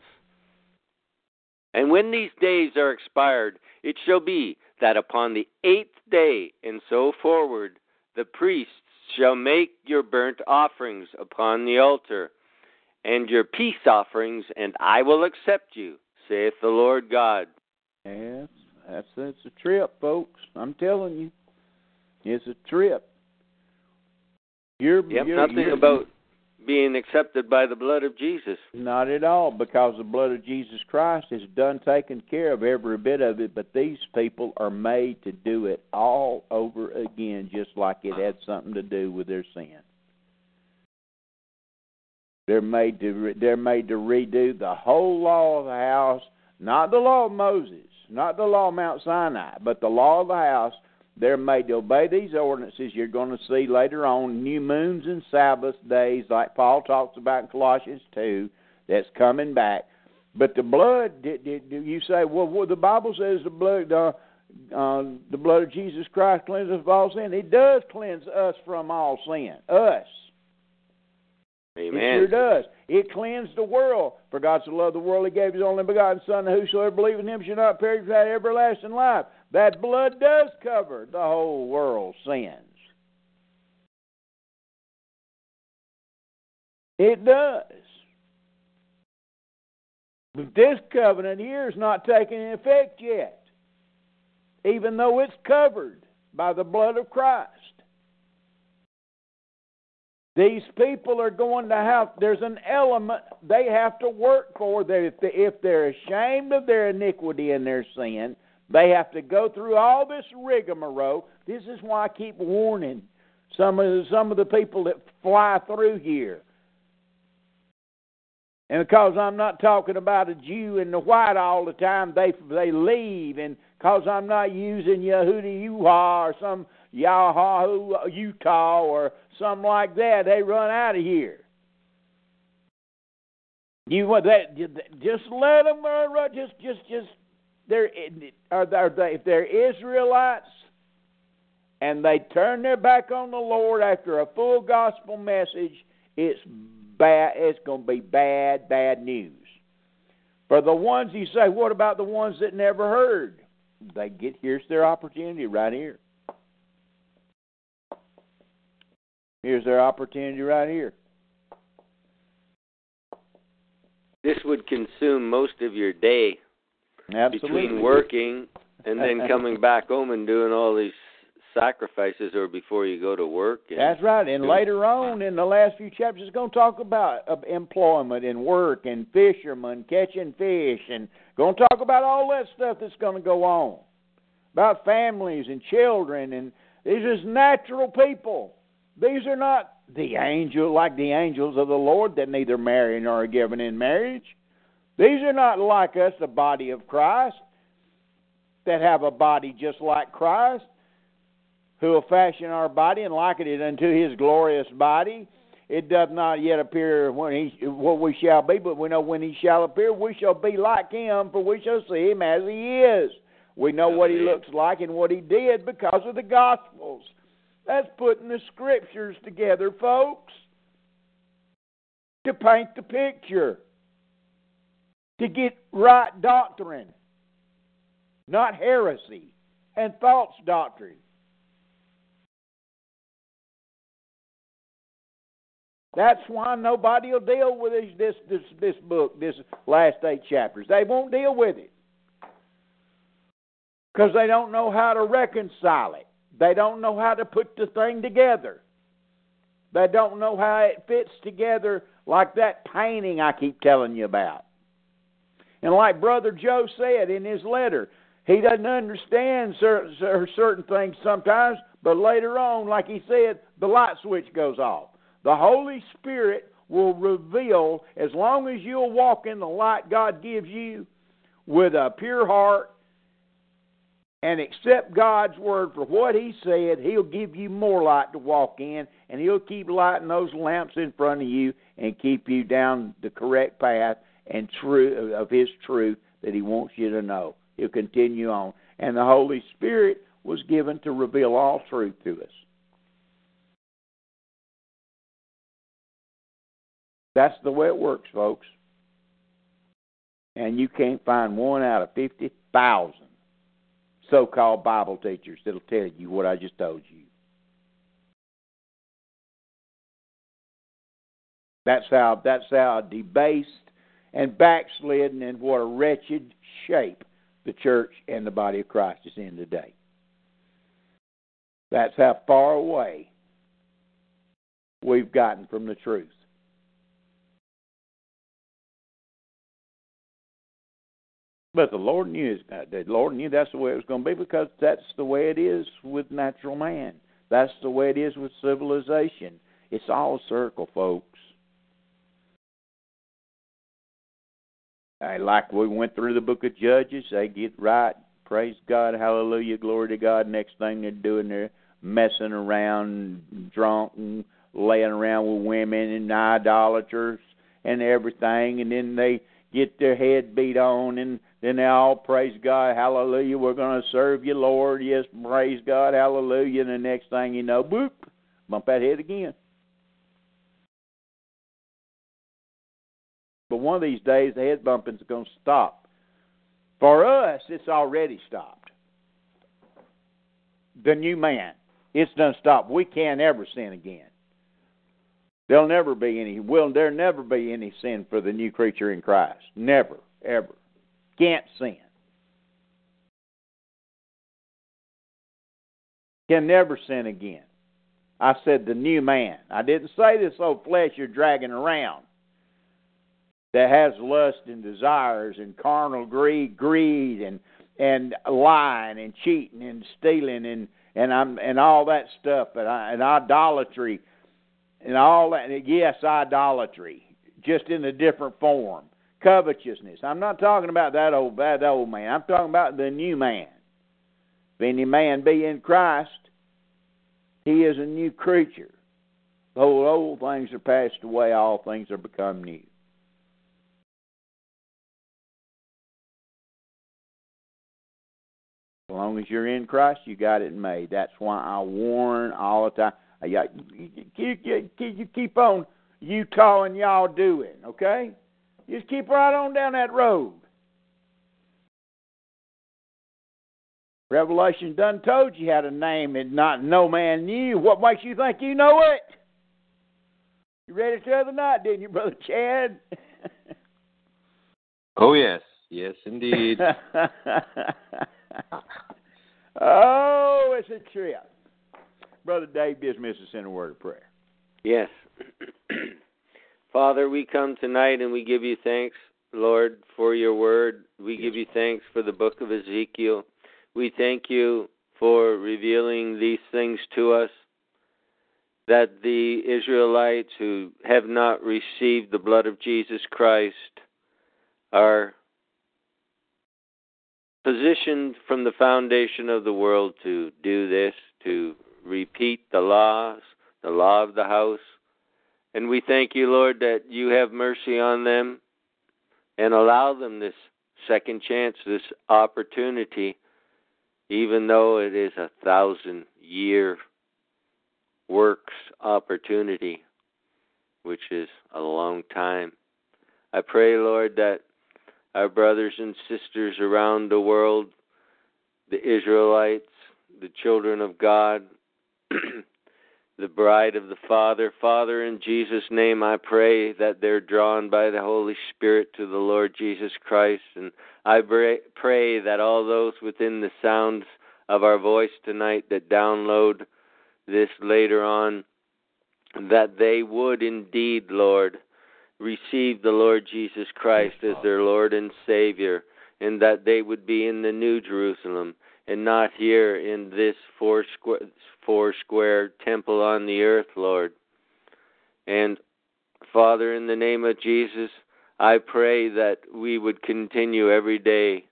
And when these days are expired, it shall be that upon the eighth day and so forward, the priests shall make your burnt offerings upon the altar, and your peace offerings, and I will accept you, saith the Lord God. Yes, that's, that's a trip, folks. I'm telling you. It's a trip. You're, yep, you're nothing you're, about being accepted by the blood of Jesus. Not at all, because the blood of Jesus Christ is done taking care of every bit of it, but these people are made to do it all over again, just like it had something to do with their sin. They're made to they're made to redo the whole law of the house, not the law of Moses, not the law of Mount Sinai, but the law of the house. They're made to obey these ordinances. You're going to see later on new moons and Sabbath days, like Paul talks about in Colossians two, that's coming back. But the blood, did, did, did you say, well, well, the Bible says the blood, uh, uh, the blood of Jesus Christ cleanses us of all sin. It does cleanse us from all sin, us. Amen. It sure does. It cleansed the world. For God so loved the world, he gave his only begotten Son, that whosoever believes in him shall not perish but have everlasting life. That blood does cover the whole world's sins. It does. But this covenant here is not taken in effect yet, even though it's covered by the blood of Christ. These people are going to have, there's an element they have to work for. That if they're ashamed of their iniquity and their sin, they have to go through all this rigmarole. This is why I keep warning some of the, some of the people that fly through here. And because I'm not talking about a Jew and the white all the time, they they leave. And because I'm not using Yehudi Yuhah or some Yahoo Utah or something like that, they run out of here. You want that? Just let them run. Just, just, just. They're are they? If they're Israelites and they turn their back on the Lord after a full gospel message, it's bad. It's going to be bad, bad news. For the ones you say, what about the ones that never heard? They get here's their opportunity right here. Here's their opportunity right here. This would consume most of your day. Absolutely. Between working And then coming back home and doing all these sacrifices or before you go to work. And that's right. And later on in the last few chapters, it's going to talk about employment and work and fishermen catching fish, and going to talk about all that stuff that's going to go on, about families and children. And these are natural people. These are not the angel like the angels of the Lord that neither marry nor are given in marriage. These are not like us, the body of Christ, that have a body just like Christ, who will fashion our body and liken it unto his glorious body. It doth not yet appear when he, what we shall be, but we know when he shall appear, we shall be like him, for we shall see him as he is. We know what he looks like and what he did because of the Gospels. That's putting the Scriptures together, folks, to paint the picture, to get right doctrine, not heresy and false doctrine. That's why nobody will deal with this, this this this book, this last eight chapters. They won't deal with it because they don't know how to reconcile it. They don't know how to put the thing together. They don't know how it fits together like that painting I keep telling you about. And like Brother Joe said in his letter, he doesn't understand certain things sometimes, but later on, like he said, the light switch goes off. The Holy Spirit will reveal, as long as you'll walk in the light God gives you with a pure heart and accept God's word for what he said, he'll give you more light to walk in, and he'll keep lighting those lamps in front of you and keep you down the correct path and true of his truth that he wants you to know. He'll continue on. And the Holy Spirit was given to reveal all truth to us. That's the way it works, folks. And you can't find one out of fifty thousand so-called Bible teachers that'll tell you what I just told you. That's how, that's how debased and backslidden and what a wretched shape the church and the body of Christ is in today. That's how far away we've gotten from the truth. But the Lord knew that. The Lord knew that's the way it was going to be, because that's the way it is with natural man. That's the way it is with civilization. It's all a circle, folks. Like we went through the book of Judges, they get right, praise God, hallelujah, glory to God. Next thing they're doing, they're messing around, drunk, and laying around with women and idolaters and everything, and then they get their head beat on, and then they all praise God, hallelujah, we're going to serve you, Lord, yes, praise God, hallelujah, and the next thing you know, boop, bump that head again. But one of these days, the head bumping is going to stop. For us, it's already stopped. The new man, it's done stopped. We can't ever sin again. There'll never be any. Will there never be any sin for the new creature in Christ? Never, ever. Can't sin. Can never sin again. I said the new man. I didn't say this old flesh you're dragging around that has lust and desires and carnal greed, greed and and lying and cheating and stealing and and I'm and all that stuff and, I, and idolatry and all that. Yes, idolatry, just in a different form. Covetousness. I'm not talking about that old that old man. I'm talking about the new man. If any man be in Christ, he is a new creature. The old, old things are passed away; all things are become new. As long as you're in Christ, you got it made. That's why I warn all the time. I got, you, you, you keep on Utah and y'all doing, okay? Just keep right on down that road. Revelation done told you how to name it, not no man knew. What makes you think you know it? You read it the other night, didn't you, Brother Chad? Oh, yes. Yes, indeed. Oh, it's a trip. Brother Dave, dismiss us in a word of prayer. Yes. Father, we come tonight and we give you thanks, Lord, for your word. We give you thanks for the book of Ezekiel. We thank you for revealing these things to us, that the Israelites who have not received the blood of Jesus Christ are positioned from the foundation of the world to do this, to repeat the laws, the law of the house. And we thank you, Lord, that you have mercy on them and allow them this second chance, this opportunity, even though it is a thousand-year works opportunity, which is a long time. I pray, Lord, that our brothers and sisters around the world, the Israelites, the children of God, the bride of the Father. Father, in Jesus' name, I pray that they're drawn by the Holy Spirit to the Lord Jesus Christ. And I pray that all those within the sounds of our voice tonight that download this later on, that they would indeed, Lord, receive the Lord Jesus Christ as their Lord and Savior, and that they would be in the New Jerusalem and not here in this four square, four square temple on the earth, Lord. And, Father, in the name of Jesus, I pray that we would continue every day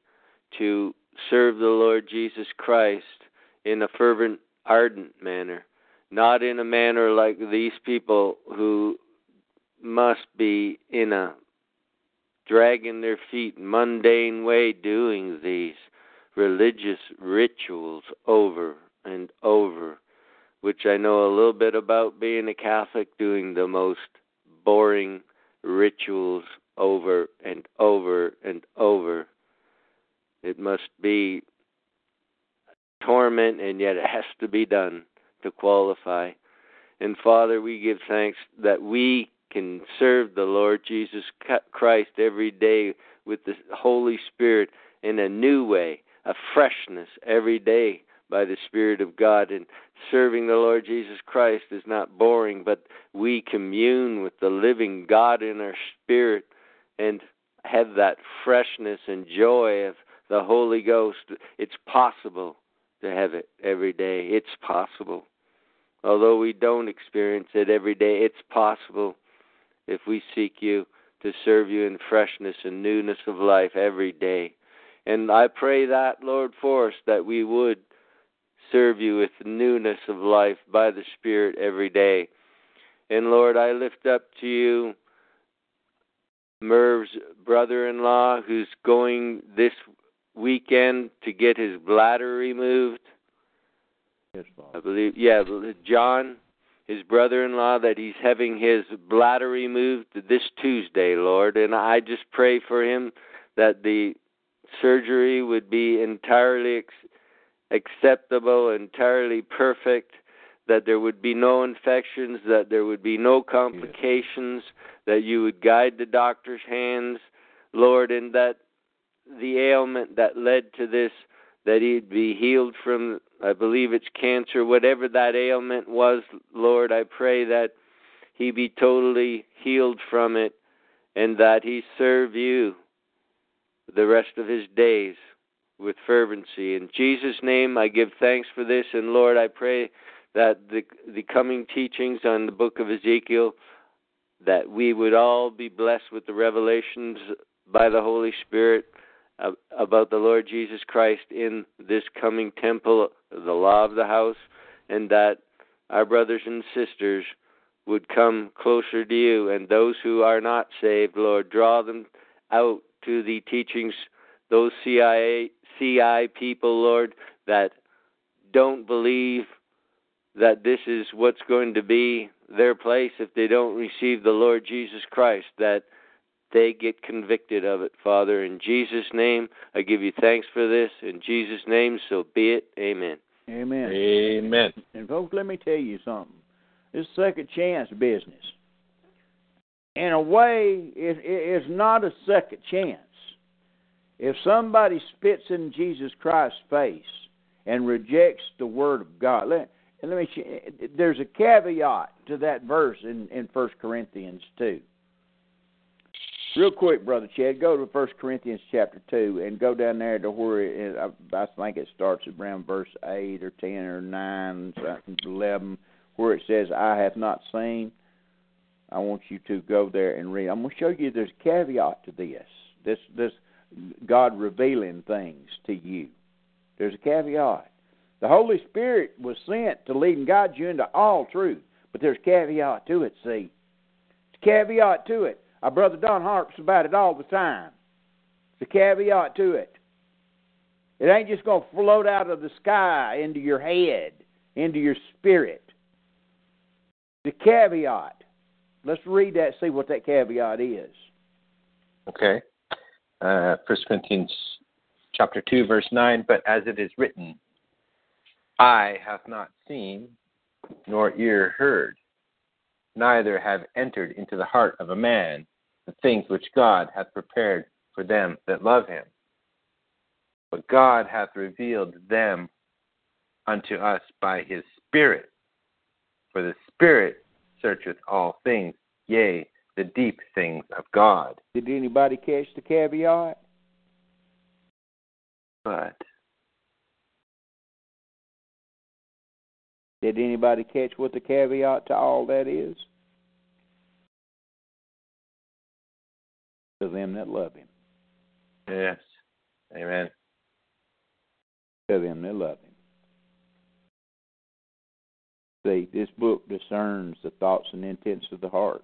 to serve the Lord Jesus Christ in a fervent, ardent manner, not in a manner like these people who must be in a dragging their feet, mundane way, doing these religious rituals over and over, which I know a little bit about being a Catholic, doing the most boring rituals over and over and over. It must be torment, and yet it has to be done to qualify. And Father, we give thanks that we can serve the Lord Jesus Christ every day with the Holy Spirit in a new way, a freshness every day by the Spirit of God. And serving the Lord Jesus Christ is not boring, but we commune with the living God in our spirit and have that freshness and joy of the Holy Ghost. It's possible to have it every day. It's possible. Although we don't experience it every day, it's possible if we seek you to serve you in freshness and newness of life every day. And I pray that, Lord, for us, that we would serve you with newness of life by the Spirit every day. And, Lord, I lift up to you Merv's brother-in-law, who's going this weekend to get his bladder removed. Yes, Father. I believe, yeah, John, his brother-in-law, that he's having his bladder removed this Tuesday, Lord. And I just pray for him that the surgery would be entirely ex- acceptable, entirely perfect, that there would be no infections, that there would be no complications, yes, that you would guide the doctor's hands, Lord, and that the ailment that led to this, that he'd be healed from, I believe it's cancer, whatever that ailment was, Lord, I pray that he be totally healed from it and that he serve you the rest of his days with fervency. In Jesus' name, I give thanks for this, and Lord, I pray that the the coming teachings on the book of Ezekiel, that we would all be blessed with the revelations by the Holy Spirit about the Lord Jesus Christ in this coming temple, the law of the house, and that our brothers and sisters would come closer to you, and those who are not saved, Lord, draw them out to the teachings, those C I A, C I people, Lord, that don't believe that this is what's going to be their place if they don't receive the Lord Jesus Christ, that they get convicted of it, Father. In Jesus' name, I give you thanks for this. In Jesus' name, so be it. Amen. Amen. Amen. And, folks, let me tell you something. This second chance business, in a way, it, it, it's not a second chance. If somebody spits in Jesus Christ's face and rejects the Word of God, let, let me. There's a caveat to that verse in, in First Corinthians two. Real quick, Brother Chad, go to First Corinthians chapter two and go down there to where it, I, I think it starts around verse eight or ten or nine, eleven, where it says, I have not seen. I want you to go there and read. I'm going to show you there's a caveat to this, this, this God revealing things to you. There's a caveat. The Holy Spirit was sent to lead and guide you into all truth, but there's a caveat to it, see. It's a caveat to it. Our Brother Don harps about it all the time. It's a caveat to it. It ain't just going to float out of the sky into your head, into your spirit. The caveat. Let's read that and see what that caveat is. Okay. Uh, First Corinthians chapter two, verse nine, but as it is written, I have not seen, nor ear heard, neither have entered into the heart of a man the things which God hath prepared for them that love him. But God hath revealed them unto us by his Spirit. For the Spirit searcheth all things, yea, the deep things of God. Did anybody catch the caveat? But. Did anybody catch what the caveat to all that is? To them that love him. Yes. Amen. To them that love him. See, this book discerns the thoughts and intents of the heart.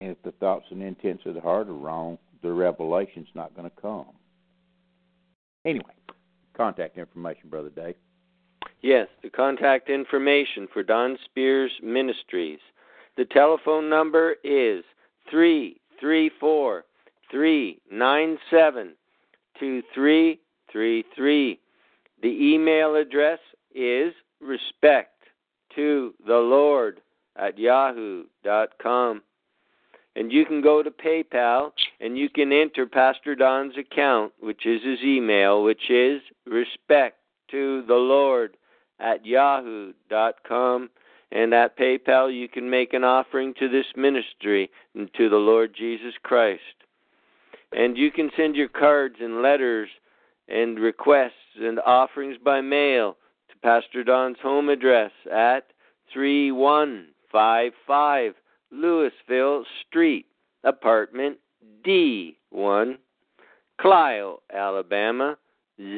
And if the thoughts and intents of the heart are wrong, the revelation's not going to come. Anyway, contact information, Brother Dave. Yes, the contact information for Don Spears Ministries. The telephone number is three three four, three nine seven, two three three three. The email address is respect to the Lord at yahoo dot com. And you can go to PayPal and you can enter Pastor Don's account, which is his email, which is respect to the Lord at yahoo dot com, and at PayPal you can make an offering to this ministry and to the Lord Jesus Christ. And you can send your cards and letters and requests and offerings by mail to Pastor Don's home address at thirty-one fifty-five Louisville Street, Apartment D one, Clio, Alabama,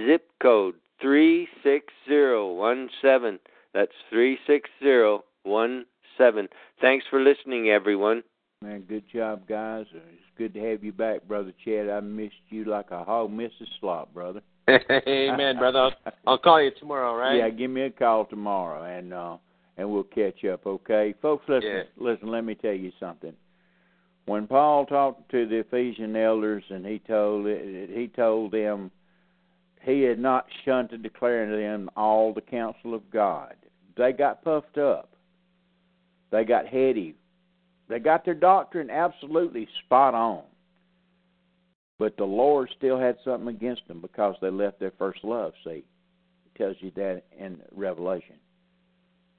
zip code three six zero one seven. That's three six zero one seven. Thanks for listening, everyone. Man, good job, guys. It's good to have you back, Brother Chad. I missed you like a hog misses slop, brother. Amen, brother. I'll, I'll call you tomorrow, right? Yeah, give me a call tomorrow, and uh, and we'll catch up, okay? Folks, listen, yeah. listen, let me tell you something. When Paul talked to the Ephesian elders and he told he told them, he had not shunned to declare unto them all the counsel of God. They got puffed up. They got heady. They got their doctrine absolutely spot on. But the Lord still had something against them because they left their first love, see. It tells you that in Revelation.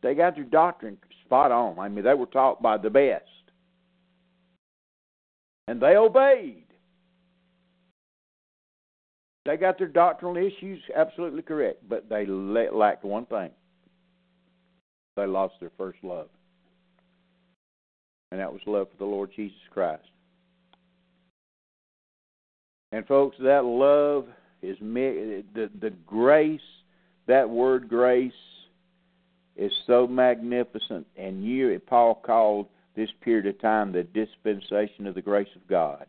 They got their doctrine spot on. I mean, they were taught by the best. And they obeyed. They got their doctrinal issues absolutely correct, but they lacked one thing. They lost their first love, and that was love for the Lord Jesus Christ. And, folks, that love is me- the, the grace, that word grace is so magnificent, and you, Paul called this period of time the dispensation of the grace of God.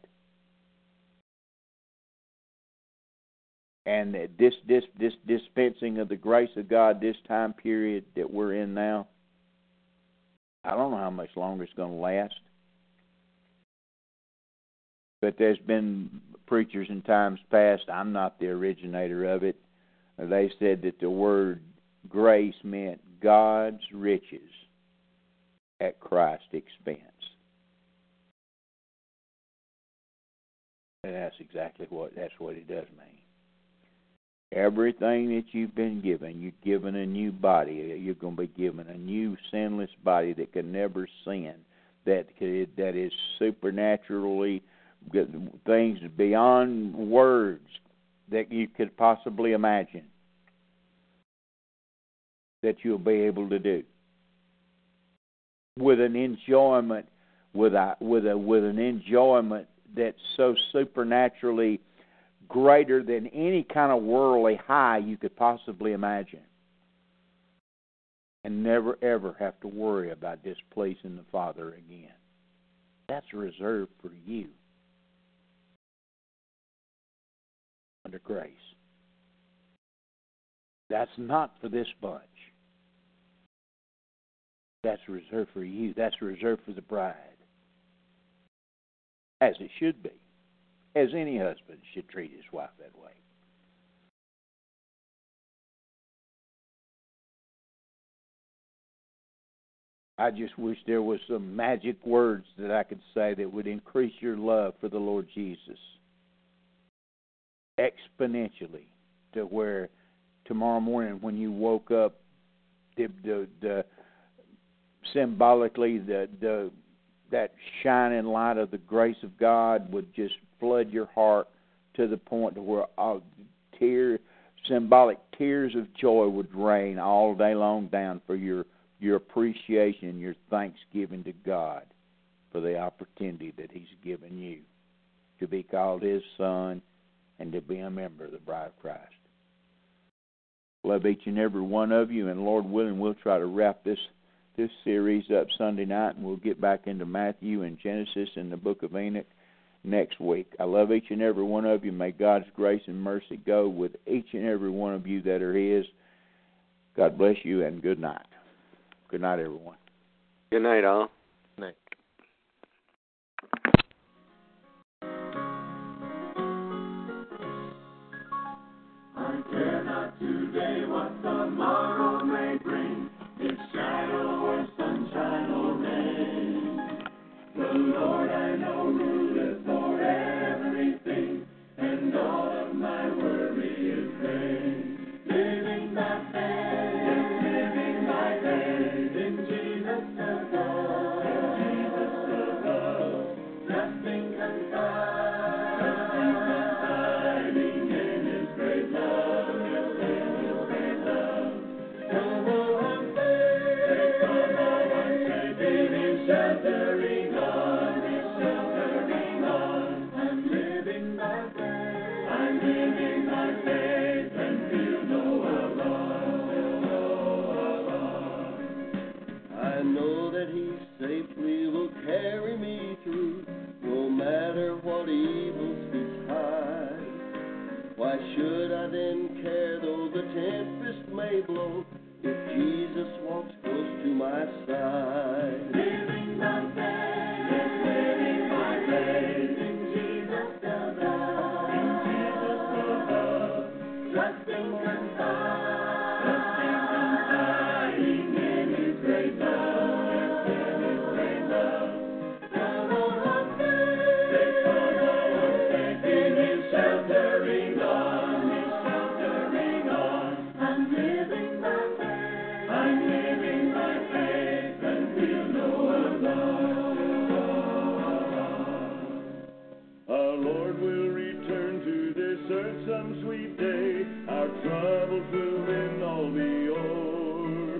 And this, this this dispensing of the grace of God, this time period that we're in now, I don't know how much longer it's going to last. But there's been preachers in times past, I'm not the originator of it, they said that the word grace meant God's riches at Christ's expense. And that's exactly what, that's what it does mean. Everything that you've been given, you're given a new body. You're going to be given a new sinless body that can never sin, that that is supernaturally things beyond words that you could possibly imagine that you'll be able to do with an enjoyment, with a, with a, with an enjoyment that's so supernaturally greater than any kind of worldly high you could possibly imagine. And never, ever have to worry about displeasing the Father again. That's reserved for you under grace. That's not for this bunch. That's reserved for you. That's reserved for the bride. As it should be. As any husband should treat his wife that way. I just wish there was some magic words that I could say that would increase your love for the Lord Jesus exponentially to where tomorrow morning when you woke up, the, the, the symbolically the, the that shining light of the grace of God would just flood your heart to the point to where all tear, symbolic tears of joy would rain all day long down for your your appreciation, your thanksgiving to God for the opportunity that he's given you to be called his son and to be a member of the bride of Christ. Love each and every one of you, and Lord willing, we'll try to wrap this, this series up Sunday night, and we'll get back into Matthew and Genesis and the book of Enoch next week. I love each and every one of you. May God's grace and mercy go with each and every one of you that are his. God bless you, and good night. Good night, everyone. Good night, all. Good night. I care not today what tomorrow may bring, if shadow or sunshine or rain. The Lord I know ruleth for everything, and all of my worry is vain. Living my faith. Carry me through, no matter what evil speaks high. Why should I then care though the tempest may blow, if Jesus walks close to my side? Living my faith, yes, living my faith in Jesus above, in Jesus above, trusting inside, trusting confiding in His great love. Some sweet day, our troubles will then all be o'er.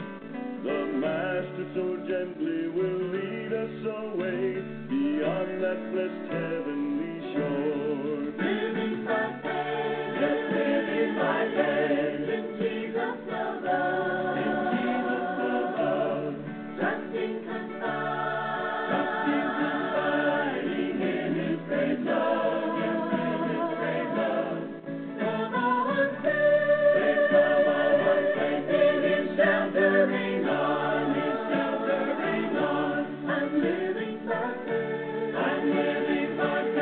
The Master so gently will lead us away beyond that blessed heavenly shore. Living by faith, yes, living by faith in Jesus above, in Jesus above, trusting confide, trusting confiding in His great love. I'm living my faith. I'm living my faith.